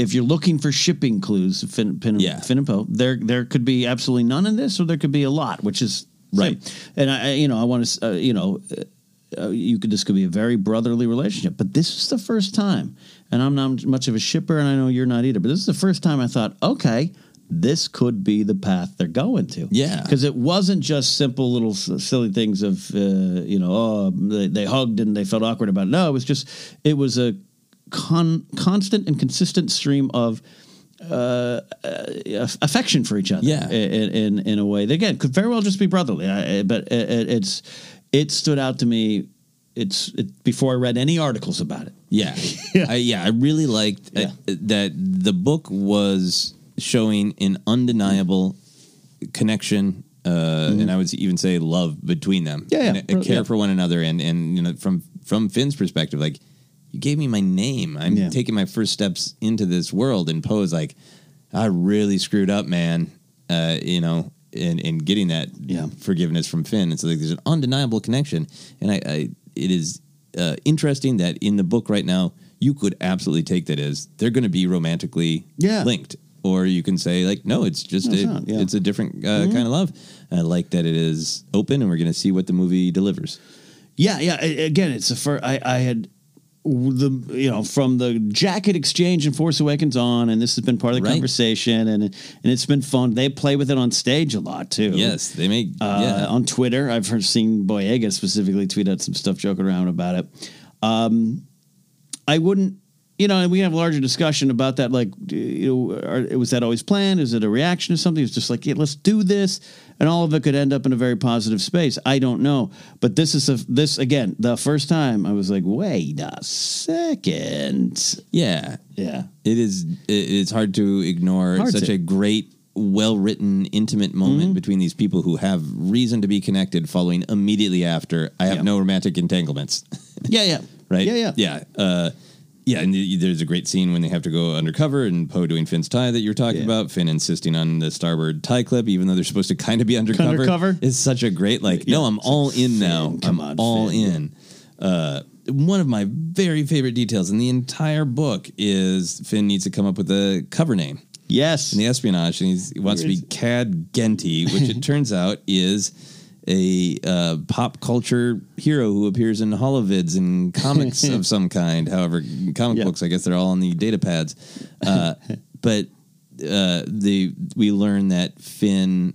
if you're looking for shipping clues, Finn, Finn, yeah. Finn and Poe, there, there could be absolutely none in this, or there could be a lot, which is right. Same. And, I, you know, I want to, uh, you know, uh, you could this could be a very brotherly relationship, but this is the first time. And I'm not much of a shipper, and I know you're not either. But this is the first time I thought, okay, this could be the path they're going to. Yeah. Because it wasn't just simple little silly things of, uh, you know, oh, they, they hugged and they felt awkward about it. No, it was just, it was a con- constant and consistent stream of uh, uh, affection for each other. Yeah. In, in, in a way that, again, could very well just be brotherly. I, but it, it's it stood out to me. It's it, before I read any articles about it. Yeah. yeah. I, yeah. I really liked yeah. uh, that the book was showing an undeniable connection. Uh, mm-hmm. And I would even say love between them. Yeah. yeah. And, and care yeah. for one another. And, and, you know, from, from Finn's perspective, like, you gave me my name. I'm yeah. taking my first steps into this world. And Poe's like, I really screwed up, man. Uh, you know, and, and getting that yeah. forgiveness from Finn. And so like, there's an undeniable connection. And I, I It is uh, interesting that in the book right now, you could absolutely take that as they're going to be romantically yeah. linked. Or you can say, like, no, it's just no, it's, a, not, yeah. it's a different uh, mm-hmm. kind of love. And I like that it is open, and we're going to see what the movie delivers. Yeah, yeah. I, again, it's a first. I, I had the, you know, from the jacket exchange in Force Awakens on, and this has been part of the right. conversation, and and it's been fun. They play with it on stage a lot too. Yes, they make uh, yeah. on Twitter. I've heard seen Boyega specifically tweet out some stuff joking around about it. Um, I wouldn't, you know, and we have a larger discussion about that. Like, you know, are, was that always planned? Is it a reaction to something? It's just like, yeah, let's do this. And all of it could end up in a very positive space. I don't know. But this is, a, this again, the first time I was like, wait a second. Yeah. Yeah. It is, it's hard to ignore hard such to. a great, well-written, intimate moment mm-hmm. between these people who have reason to be connected following immediately after. I have yeah. no romantic entanglements. yeah, yeah. Right? Yeah, yeah. Yeah. Uh, Yeah, and there's a great scene when they have to go undercover and Poe doing Finn's tie that you're talking yeah. about. Finn insisting on the starboard tie clip, even though they're supposed to kind of be undercover. Undercover is such a great, like, yeah. no, I'm all in now. Finn, I'm on, all Finn. in. Uh, one of my very favorite details in the entire book is Finn needs to come up with a cover name. Yes. In the espionage, and he's, he wants Here's. to be Cad Genty, which it turns out is... a uh, pop culture hero who appears in holovids and comics of some kind. However, comic yeah. books, I guess they're all on the data pads. Uh, but uh, the we learned that Finn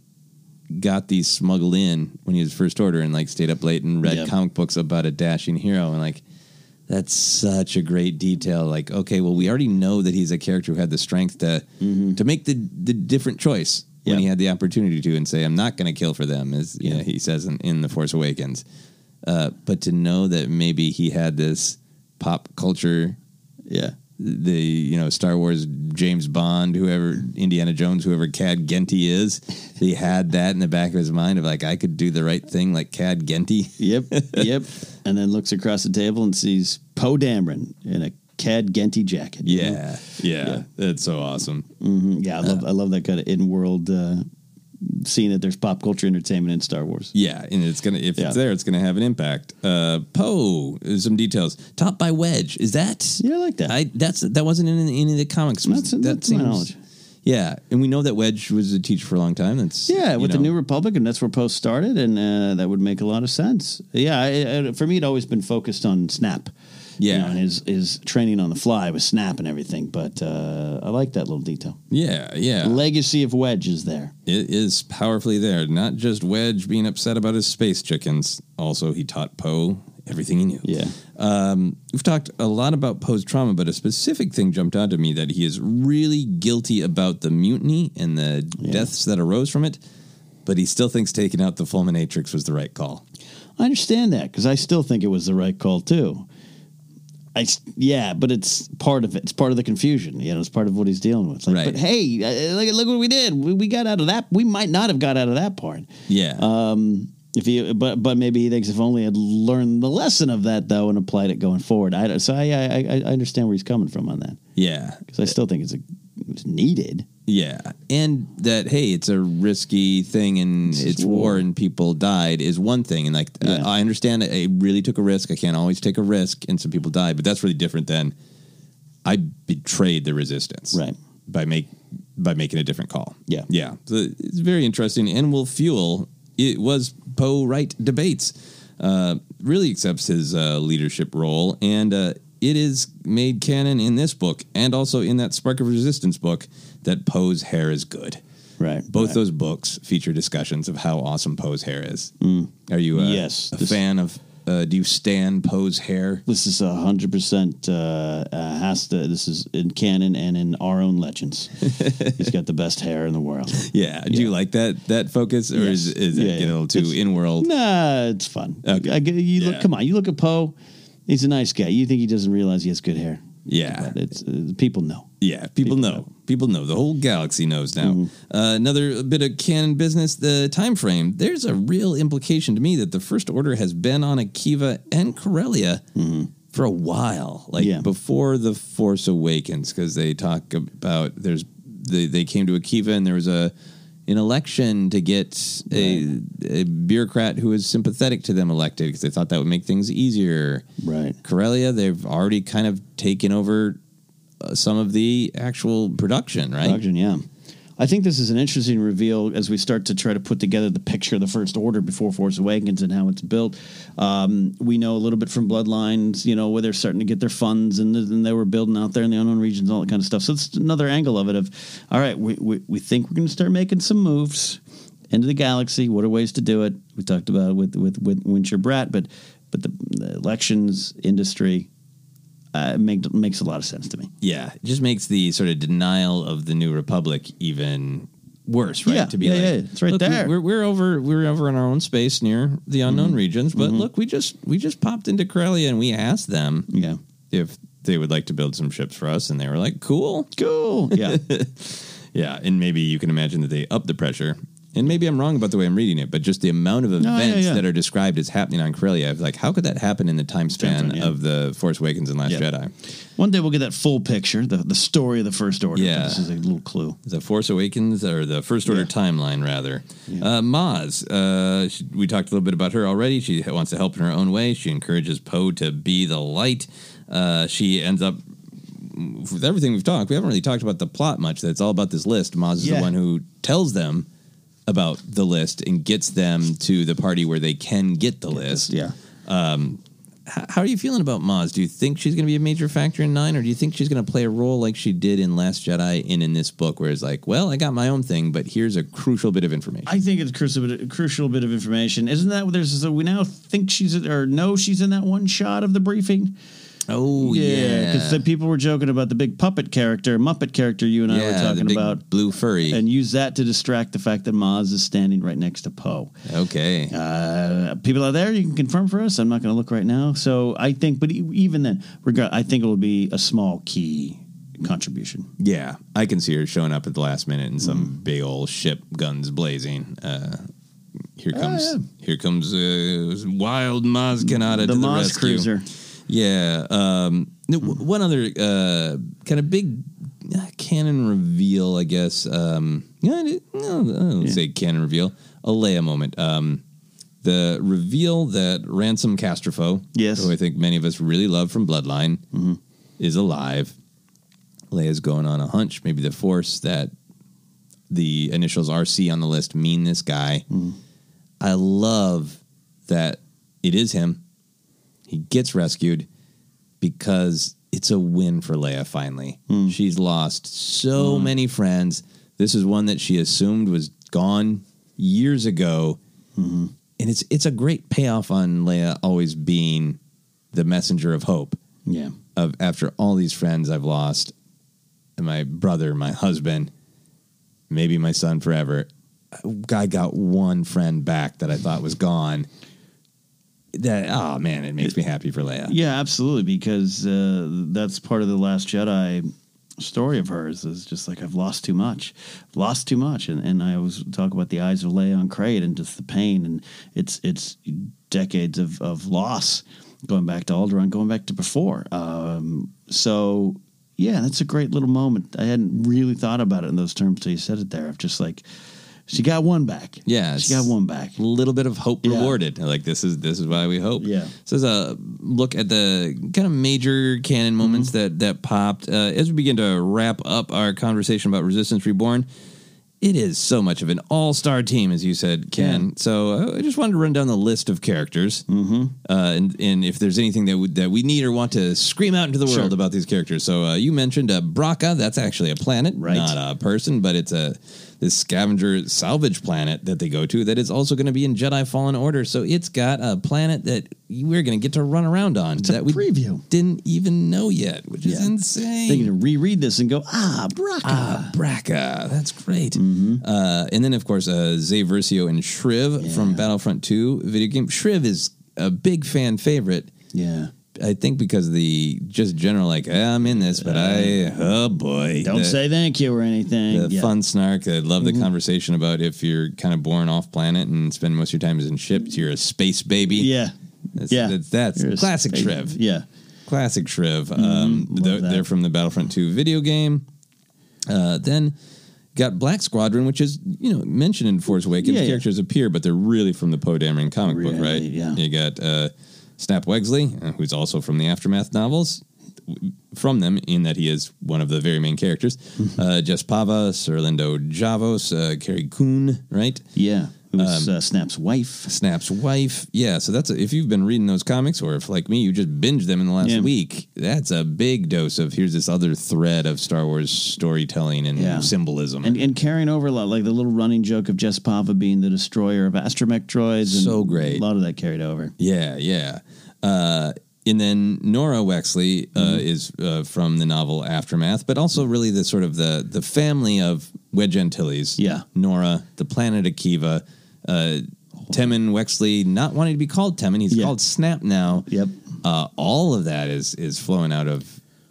got these smuggled in when he was first order and like stayed up late and read yep. comic books about a dashing hero. And like, that's such a great detail. Like, okay, well, we already know that he's a character who had the strength to mm-hmm. to make the, the different choice. When yep. he had the opportunity to and say, I'm not going to kill for them, as you yeah. know, he says in, in The Force Awakens. Uh, but to know that maybe he had this pop culture, yeah, the, you know, Star Wars, James Bond, whoever, Indiana Jones, whoever Cad Genty is, he had that in the back of his mind of like, I could do the right thing like Cad Genty. Yep, yep. And then looks across the table and sees Poe Dameron in a Cad Genty jacket. Yeah, you know? yeah, yeah. That's so awesome. Mm-hmm. Yeah, I love, uh, I love that kind of in-world uh, seen that there's pop culture entertainment in Star Wars. Yeah, and it's gonna if yeah. it's there, it's gonna have an impact. Uh, Poe, some details. Topped by Wedge. Is that? Yeah, I like that. I that's that wasn't in any of the comics. Was, that's that that's seems, my knowledge. Yeah, and we know that Wedge was a teacher for a long time. That's yeah, with know. the New Republic, and that's where Poe started, and uh, that would make a lot of sense. Yeah, it, it, for me, it always been focused on Snap. Yeah, you know, and his his training on the fly with Snap and everything. But uh, I like that little detail. Yeah, yeah. Legacy of Wedge is there. It is powerfully there. Not just Wedge being upset about his space chickens. Also, he taught Poe everything he knew. Yeah. Um, we've talked a lot about Poe's trauma, but a specific thing jumped out to me that he is really guilty about the mutiny and the yeah. deaths that arose from it. But he still thinks taking out the Fulminatrix was the right call. I understand that, because I still think it was the right call, too. I, yeah, but it's part of it. It's part of the confusion. You know, it's part of what he's dealing with. Like, right. But hey, look, look what we did. We, we got out of that. We might not have got out of that part. Yeah. Um. If he, but but maybe he thinks if only I'd learned the lesson of that though and applied it going forward. I so I I, I understand where he's coming from on that. Yeah, because I still think it's a, it's needed. Yeah, and that hey, it's a risky thing, and it's, it's war. war, and people died is one thing, and like yeah. I, I understand that I really took a risk. I can't always take a risk, and some people died, but that's really different than I betrayed the resistance, right? By make by making a different call. Yeah, yeah. So it's very interesting, and will fuel. It was Poe Wright debates. Uh, really accepts his uh, leadership role, and uh, it is made canon in this book, and also in that Spark of Resistance book, that Poe's hair is good. Right. Both right. those books feature discussions of how awesome Poe's hair is. Mm. Are you a, yes, a fan of? Uh, do you stan Poe's hair? This is a hundred percent. Has to. This is in canon and in our own legends. He's got the best hair in the world. Yeah. Do yeah. you like that that focus, or yes. is, is yeah, it yeah. a little too in world? Nah, it's fun. Okay. I, you look. Yeah. Come on. You look at Poe. He's a nice guy. You think he doesn't realize he has good hair? Yeah. But it's uh, people know. Yeah. People, people know. know. People know. The whole galaxy knows now. Mm-hmm. Uh, another bit of canon business, the time frame. There's a real implication to me that the First Order has been on Akiva and Corellia mm-hmm. for a while, like yeah. before The Force Awakens, because they talk about there's they, they came to Akiva and there was a an election to get right. a, a bureaucrat who was sympathetic to them elected because they thought that would make things easier. Right. Corellia, they've already kind of taken over some of the actual production, right? Production, yeah. I think this is an interesting reveal as we start to try to put together the picture of the First Order before Force Awakens and how it's built. Um, we know a little bit from Bloodlines, you know, where they're starting to get their funds and, and they were building out there in the unknown regions, all that kind of stuff. So it's another angle of it of, all right, we, we, we think we're going to start making some moves into the galaxy. What are ways to do it? We talked about it with, with, with Winter Brat, but, but the, the elections, industry... Uh, it make, makes a lot of sense to me. Yeah, it just makes the sort of denial of the New Republic even worse, right? Yeah, to be yeah, like, yeah, it's right there. We're, we're over, we're over in our own space near the unknown mm-hmm. regions, but mm-hmm. look, we just we just popped into Corellia and we asked them, yeah. if they would like to build some ships for us, and they were like, "Cool, cool, yeah, yeah." And maybe you can imagine that they upped the pressure. And maybe I'm wrong about the way I'm reading it, but just the amount of events no, yeah, yeah. that are described as happening on Corellia, like, how could that happen in the time span yeah. of The Force Awakens and Last yeah. Jedi? One day we'll get that full picture, the, the story of the First Order. Yeah. This is a little clue. The Force Awakens, or the First Order yeah. timeline, rather. Yeah. Uh, Maz, uh, she, we talked a little bit about her already. She wants to help in her own way. She encourages Poe to be the light. Uh, she ends up... With everything we've talked, we haven't really talked about the plot much. That's all about this list. Maz is yeah. the one who tells them about the list and gets them to the party where they can get the list. Yeah. Um, h- how are you feeling about Maz? Do you think she's going to be a major factor in nine, or do you think she's going to play a role like she did in Last Jedi and in this book, where it's like, well, I got my own thing, but here's a crucial bit of information? I think it's a crucial bit of, crucial bit of information. Isn't that what there's? So we now think she's or no, she's in that one shot of the briefing. Oh, yeah. Because yeah. people were joking about the big puppet character, Muppet character you and yeah, I were talking the big about. Blue furry. And use that to distract the fact that Maz is standing right next to Poe. Okay. Uh, people out there, you can confirm for us. I'm not going to look right now. So I think, but even then, regard, I think it will be a small key contribution. Yeah. I can see her showing up at the last minute in some mm. big old ship, guns blazing. Uh, here comes, uh, yeah. here comes uh, wild Maz Kanata to the Maz rescue. Cruiser. Yeah. Um, one other uh, kind of big canon reveal, I guess. Um, yeah, I don't yeah. say canon reveal. A Leia moment. Um, the reveal that Ransom Castrofo, yes. who I think many of us really love from Bloodline, mm-hmm. is alive. Leia's going on a hunch. Maybe the Force that the initials R C on the list mean this guy. Mm. I love that it is him. He gets rescued because it's a win for Leia, finally. Mm. She's lost so mm. many friends. This is one that she assumed was gone years ago. Mm-hmm. And it's it's a great payoff on Leia always being the messenger of hope. Yeah. Of after all these friends I've lost, and my brother, my husband, maybe my son forever, I got one friend back that I thought was gone. That oh man, it makes me happy for Leia. Yeah, absolutely, because uh, that's part of the Last Jedi story of hers is just like I've lost too much, lost too much, and and I always talk about the eyes of Leia on Crait and just the pain, and it's it's decades of of loss going back to Alderaan, going back to before. Um, so. Yeah, that's a great little moment. I hadn't really thought about it in those terms till you said it there. I'm just like, she got one back. Yeah. She got one back. A little bit of hope yeah. rewarded. Like, this is this is why we hope. Yeah. So there's a look at the kind of major canon moments mm-hmm. that, that popped. Uh, as we begin to wrap up our conversation about Resistance Reborn, it is so much of an all-star team, as you said, Ken. Yeah. So I just wanted to run down the list of characters, mm-hmm. uh, and, and if there's anything that we, that we need or want to scream out into the world sure. about these characters. So uh, you mentioned uh, Bracca. That's actually a planet, right. not a person, but it's a this scavenger salvage planet that they go to that is also going to be in Jedi Fallen Order. So it's got a planet that we're going to get to run around on it's that a preview. We didn't even know yet, which yeah. is insane. They're going to reread this and go, ah, Bracca. Ah, Bracca. That's great. Mm-hmm. Uh, and then, of course, uh, Zay Versio and Shriv yeah. from Battlefront Two video game. Shriv is a big fan favorite. Yeah. I think because the just general, like, hey, I'm in this, but uh, I, oh boy. Don't the, say thank you or anything. The yeah. fun snark. I love the mm-hmm. conversation about if you're kind of born off planet and spend most of your time in ships, you're a space baby. Yeah. That's, yeah. That's, that's, that's classic Shriv. Yeah. Classic Shriv. Mm-hmm. Um, they're, they're from the Battlefront Two video game. Uh, then got Black Squadron, which is, you know, mentioned in Force Awakens. Yeah, characters yeah. appear, but they're really from the Poe Dameron comic really, book, right? Yeah. You got, uh, Snap Wexley, who's also from the Aftermath novels, from them in that he is one of the very main characters. uh, Jess Pava, Serlindo Javos, uh, Carrie Coon, right? Yeah, who's um, uh, Snap's wife. Snap's wife, yeah. So that's a, if you've been reading those comics, or if, like me, you just binged them in the last yeah. week, that's a big dose of here's this other thread of Star Wars storytelling and yeah. symbolism. And, and carrying over a lot, like the little running joke of Jess Pava being the destroyer of astromech droids. And so great. A lot of that carried over. Yeah, yeah. Uh, and then Nora Wexley uh, mm-hmm. is uh, from the novel Aftermath, but also really the sort of the the family of Wedge Antilles. Yeah. Nora, the planet Akiva, uh, Temmin Wexley, not wanting to be called Temmin. He's yeah. called Snap now. Yep. Uh, all of that is is flowing out of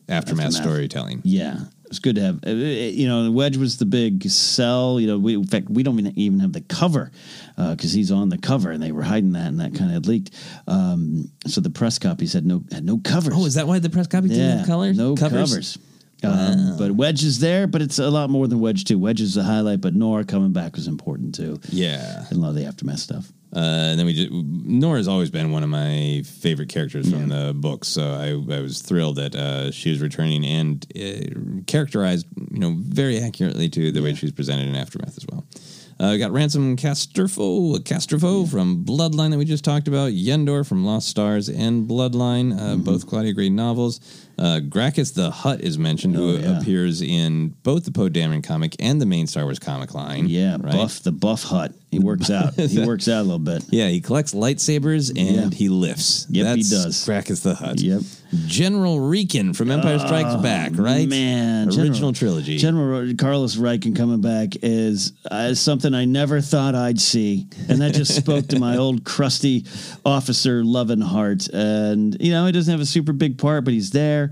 Aftermath, Aftermath. storytelling. Yeah. It's good to have, you know, Wedge was the big sell, you know, we, in fact, we don't even have the cover because uh, he's on the cover and they were hiding that and that kind of leaked. Um, so the press copy said no, had no covers. Oh, is that why the press copy yeah, didn't have colors? No covers. covers. Wow. Um, but Wedge is there, but it's a lot more than Wedge too. Wedge is the highlight, but Nora coming back was important too. Yeah. And a lot of the Aftermath stuff. Uh, and then we just, Nora's always been one of my favorite characters from yeah. the books, so I, I was thrilled that uh, she was returning and uh, characterized, you know, very accurately to the yeah. way she's presented in Aftermath as well. Uh, we got Ransom Castrofo, Castrofo yeah. from Bloodline that we just talked about, Yendor from Lost Stars and Bloodline, uh, mm-hmm. both Claudia Gray novels. Uh, Gracchus the Hutt is mentioned, oh, who yeah. appears in both the Poe Dameron comic and the main Star Wars comic line. Yeah, right? Buff the Buff Hutt. He works out. He works out a little bit. Yeah, he collects lightsabers and yeah. he lifts. Yep, That's he does. Gracchus the Hutt. Yep. General Reakin from Empire Strikes oh, Back, right? Man. Original General, trilogy. General Carlos Reakin coming back is uh, something I never thought I'd see. And that just spoke to my old crusty officer loving heart. And, you know, he doesn't have a super big part, but he's there.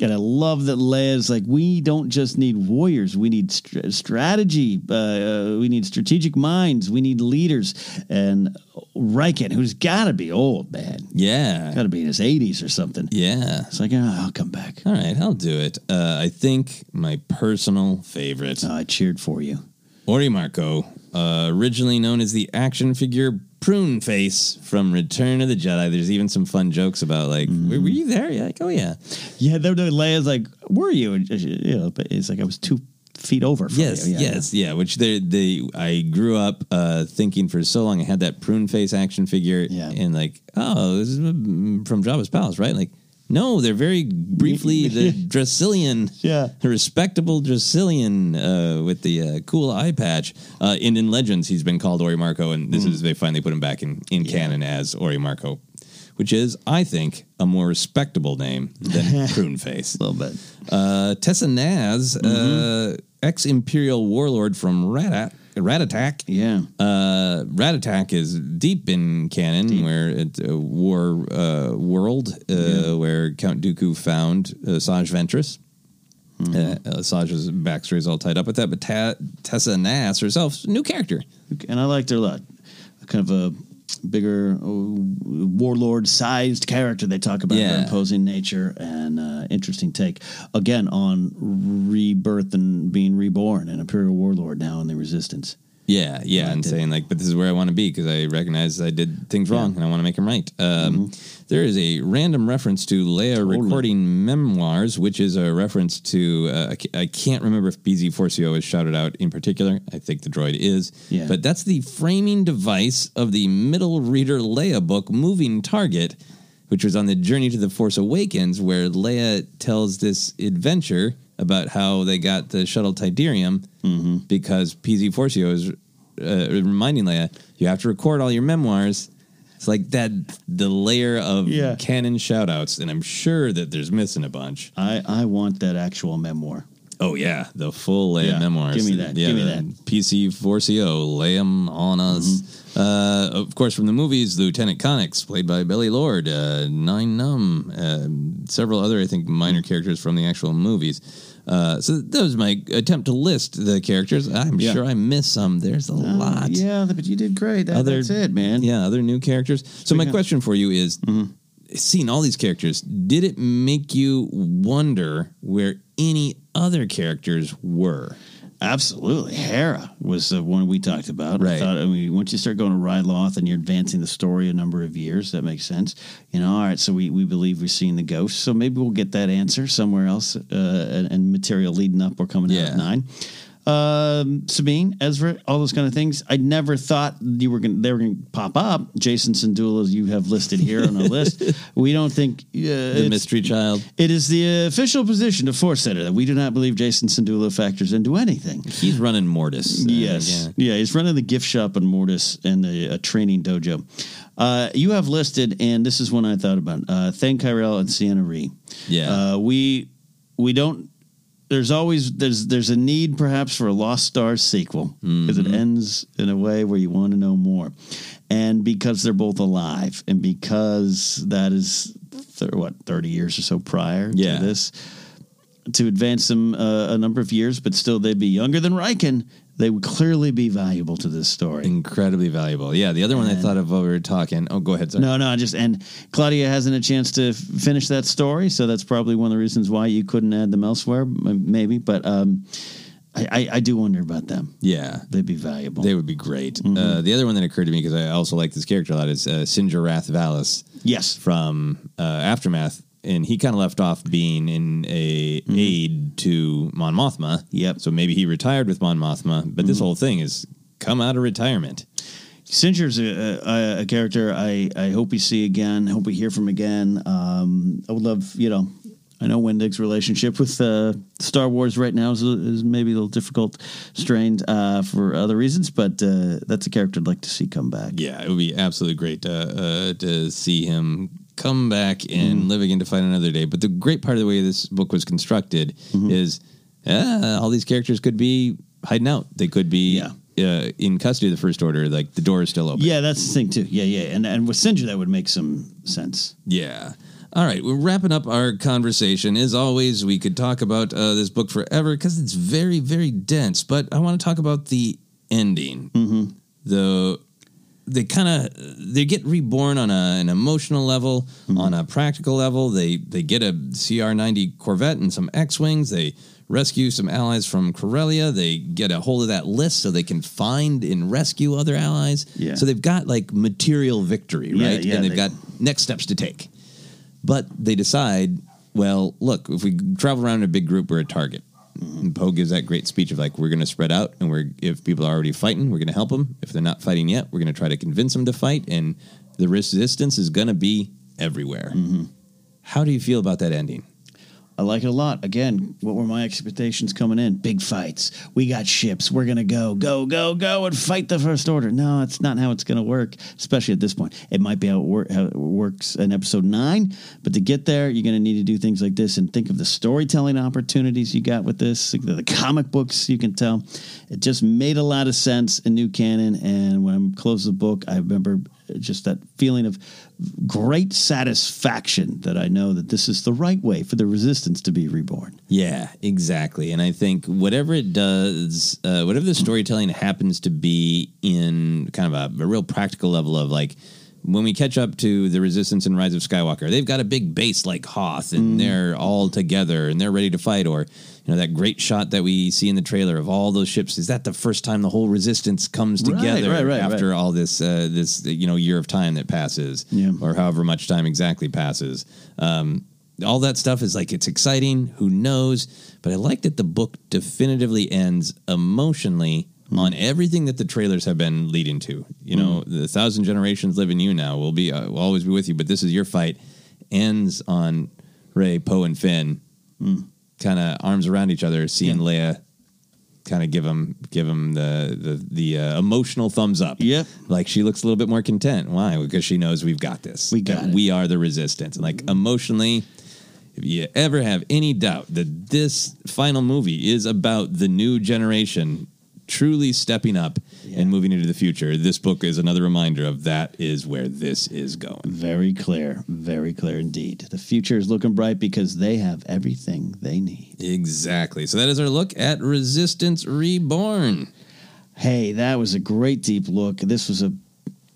And I love that Leia's like, we don't just need warriors. We need st- strategy. Uh, uh, we need strategic minds. We need leaders. And Riken, who's got to be old, man. Yeah. Got to be in his eighties or something. Yeah. It's like, oh, I'll come back. All right, I'll do it. Uh, I think my personal favorite. Oh, I cheered for you. Orrimaarko, uh, originally known as the action figure Prune Face from Return of the Jedi. There's even some fun jokes about, like, mm. were, were you there? Yeah, like, oh, yeah. Yeah, they're, they're, Leia's like, were you? And, you know, but it's like, I was two feet over from yes, you. Yeah, yes, yeah, yeah which they, they, I grew up uh, thinking for so long. I had that Prune Face action figure, yeah. and like, oh, this is from Jabba's Palace, right? Like, no, they're very briefly the Dracillian, yeah. the respectable Dracillian uh, with the uh, cool eye patch. Uh, and in Legends, he's been called Orrimaarko, and this mm. is they finally put him back in, in yeah. canon as Orrimaarko, which is, I think, a more respectable name than Prune Face. A little bit. Uh, Tessa Naz, mm-hmm. uh, ex-Imperial warlord from Rat Rat Attack. Yeah. Uh, Rat Attack is deep in canon, deep. where it's a war uh, world uh, yeah. where Count Dooku found uh, Saj Ventress. Mm-hmm. Uh, Saj's backstory is all tied up with that, but Ta- Tessa Naz herself, new character. And I liked her a lot. Kind of a bigger uh, warlord-sized character. They talk about yeah. her imposing nature and uh, interesting take again on rebirth and being reborn an Imperial warlord now in the Resistance. Yeah, yeah, and saying like, but this is where I want to be because I recognize I did things wrong yeah. and I want to make them right. Um, mm-hmm. There is a random reference to Leia totally. recording memoirs, which is a reference to uh, I can't remember if B Z Forcio is shouted out in particular. I think the droid is, yeah. but that's the framing device of the middle reader Leia book, Moving Target, which was on the Journey to the Force Awakens, where Leia tells this adventure about how they got the shuttle Tiderium mm-hmm. because P Z Forcio is uh, reminding Leia, you have to record all your memoirs. It's like that, the layer of yeah. canon shout-outs, and I'm sure that there's missing a bunch. I, I want that actual memoir. Oh, yeah, the full Leia yeah. memoirs. Give me that, yeah, give me that. P C Forcio, Leia on us. Mm-hmm. Uh, of course, from the movies, Lieutenant Connix, played by Billy Lord, uh, Nine Numb, uh, several other, I think, minor mm-hmm. characters from the actual movies. Uh, so that was my attempt to list the characters. I'm yeah. sure I missed some. There's a uh, lot. Yeah, but you did great. That, other, that's it, man. Yeah, other new characters. So my question for you is, mm-hmm. seeing all these characters, did it make you wonder where any other characters were? Absolutely. Hera was the one we talked about. Right. I thought, I mean, once you start going to Ryloth and you're advancing the story a number of years, that makes sense. You know, all right, so we, we believe we're seeing the ghost, so maybe we'll get that answer somewhere else uh, and, and material leading up or coming yeah. out at nine. Um, Sabine, Ezra, all those kind of things. I never thought you were going. They were going to pop up. Jason Sandula, you have listed here on our list. We don't think uh, the mystery child. It is the official position of Force Center that we do not believe Jason Sandula factors into anything. He's running Mortis. Uh, yes, yeah. yeah, he's running the gift shop in Mortis and the a training dojo. Uh, you have listed, and this is one I thought about. Uh, Thane Kyrell and Sienna Rhee. Yeah, uh, we we don't. There's always there's there's a need perhaps for a Lost Stars sequel because mm-hmm. it ends in a way where you want to know more, and because they're both alive, and because that is th- what thirty years or so prior yeah. to this, to advance them uh, a number of years, but still they'd be younger than Riken. They would clearly be valuable to this story. Incredibly valuable. Yeah, the other one and, I thought of while we were talking. Oh, go ahead, sorry. No, no, just, and Claudia hasn't a chance to f- finish that story, so that's probably one of the reasons why you couldn't add them elsewhere, maybe, but um, I, I, I do wonder about them. Yeah. They'd be valuable. They would be great. Mm-hmm. Uh, the other one that occurred to me, because I also like this character a lot, is uh, Sinjar Wrath Vallis. Yes. From uh, Aftermath. And he kind of left off being in a mm-hmm. aide to Mon Mothma. Yep. So maybe he retired with Mon Mothma, but mm-hmm. this whole thing is come out of retirement. Sinjar's a, a, a character I, I hope we see again. I hope we hear from again. Um, I would love, you know, I know Wendig's relationship with uh, Star Wars right now is, is maybe a little difficult, strained uh, for other reasons, but uh, that's a character I'd like to see come back. Yeah, it would be absolutely great uh, uh, to see him come back and mm-hmm. live again to fight another day. But the great part of the way this book was constructed mm-hmm. is uh, all these characters could be hiding out. They could be yeah. uh, in custody of the First Order. Like, the door is still open. Yeah, that's the thing, too. Yeah, yeah. And, and with Sinjar, that would make some sense. Yeah. All right, we're wrapping up our conversation. As always, we could talk about uh, this book forever because it's very, very dense. But I want to talk about the ending. Mm-hmm. The they kind of they get reborn on a, an emotional level, mm-hmm. on a practical level. They they get a C R ninety Corvette and some X-wings. They rescue some allies from Corellia. They get a hold of that list so they can find and rescue other allies. Yeah. So they've got like material victory, right? Yeah, yeah, and they've they... got next steps to take. But they decide, well, look, if we travel around in a big group, we're a target. Mm-hmm. And Poe gives that great speech of like, we're going to spread out, and we're if people are already fighting, we're going to help them. If they're not fighting yet, we're going to try to convince them to fight, and the resistance is going to be everywhere. Mm-hmm. How do you feel about that ending? I like it a lot. Again, what were my expectations coming in? Big fights. We got ships. We're going to go, go, go, go, and fight the First Order. No, it's not how it's going to work, especially at this point. It might be how it, wor- how it works in Episode nine, but to get there, you're going to need to do things like this and think of the storytelling opportunities you got with this, the comic books you can tell. It just made a lot of sense in new canon, and when I closed the book, I remember just that feeling of great satisfaction that I know that this is the right way for the resistance to be reborn. Yeah, exactly. And I think whatever it does, uh, whatever the storytelling happens to be in kind of a, a real practical level of like, when we catch up to the Resistance and Rise of Skywalker, they've got a big base like Hoth, and mm. they're all together, and they're ready to fight. Or, you know, that great shot that we see in the trailer of all those ships. Is that the first time the whole Resistance comes together right, right, right, after right. all this, uh, this you know, year of time that passes, yeah. or however much time exactly passes? Um, all that stuff is like, it's exciting. Who knows? But I like that the book definitively ends emotionally on everything that the trailers have been leading to. You know, mm. the thousand generations live in you now will be uh, will always be with you, but this is your fight. Ends on Rey, Poe, and Finn, mm. kind of arms around each other, seeing yeah. Leia kind of give him give him the the, the uh, emotional thumbs up. Yeah, like she looks a little bit more content. Why? Because she knows we've got this. We got it. We are the resistance. And like emotionally, if you ever have any doubt that this final movie is about the new generation truly stepping up yeah. and moving into the future, this book is another reminder of that is where this is going. Very clear. Very clear indeed. The future is looking bright because they have everything they need. Exactly. So that is our look at Resistance Reborn. Hey, that was a great deep look. This was a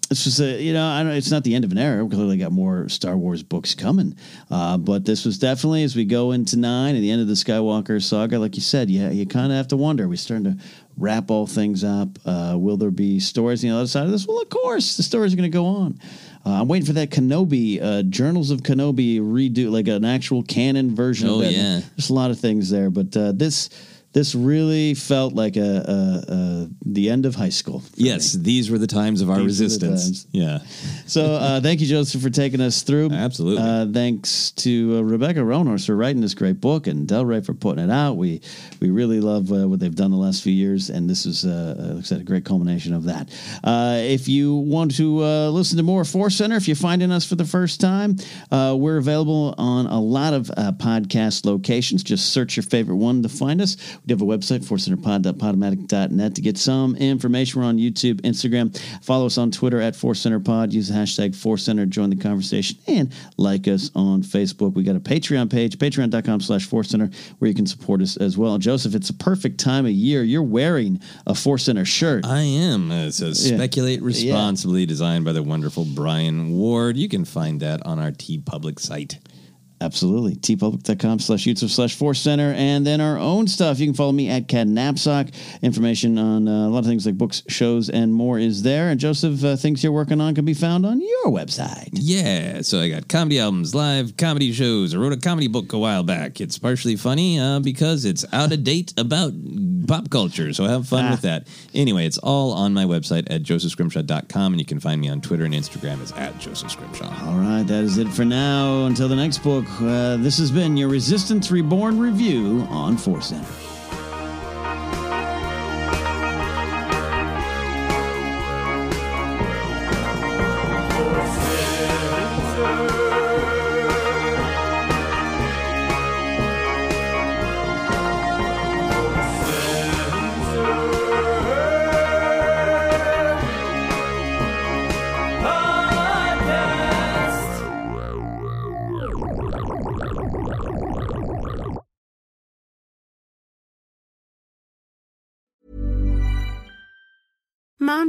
This was a, you know, I don't, it's not the end of an era. We clearly got more Star Wars books coming. Uh, but this was definitely, as we go into nine and the end of the Skywalker saga, like you said, you, you kind of have to wonder. We're starting to wrap all things up. Uh, will there be stories on the other side of this? Well, of course, the stories are going to go on. Uh, I'm waiting for that Kenobi, uh, Journals of Kenobi redo, like an actual canon version oh, of it. Yeah. There's a lot of things there. But uh, this... This really felt like a, a, a the end of high school. Yes, me. These were the times of our these resistance. Yeah. So uh, thank you, Joseph, for taking us through. Absolutely. Uh, thanks to uh, Rebecca Roanhorse for writing this great book, and Del Rey for putting it out. We we really love uh, what they've done the last few years, and this is uh, looks like a great culmination of that. Uh, if you want to uh, listen to more Force Center, if you're finding us for the first time, uh, we're available on a lot of uh, podcast locations. Just search your favorite one to find us. We have a website, force center pod dot podomatic dot net, to get some information. We're on YouTube, Instagram. Follow us on Twitter at ForceCenterPod. Use the hashtag ForceCenter. Join the conversation and like us on Facebook. We got a Patreon page, patreon dot com slash ForceCenter, where you can support us as well. And Joseph, it's a perfect time of year. You're wearing a Force Center shirt. I am. It says yeah. Speculate Responsibly, yeah. designed by the wonderful Brian Ward. You can find that on our TeePublic site. Absolutely. tee public dot com slash YouTube slash Force Center. And then our own stuff. You can follow me at Cad Knapsack. Information on uh, a lot of things like books, shows, and more is there. And Joseph, uh, things you're working on can be found on your website. Yeah. So I got comedy albums, live comedy shows. I wrote a comedy book a while back. It's partially funny uh, because it's out of date about pop culture. So have fun ah. with that. Anyway, it's all on my website at joseph scrimshaw dot com. And you can find me on Twitter and Instagram as at Joseph Scrimshaw. All right. That is it for now. Until the next book. Uh, this has been your Resistance Reborn review on Force Center. Mom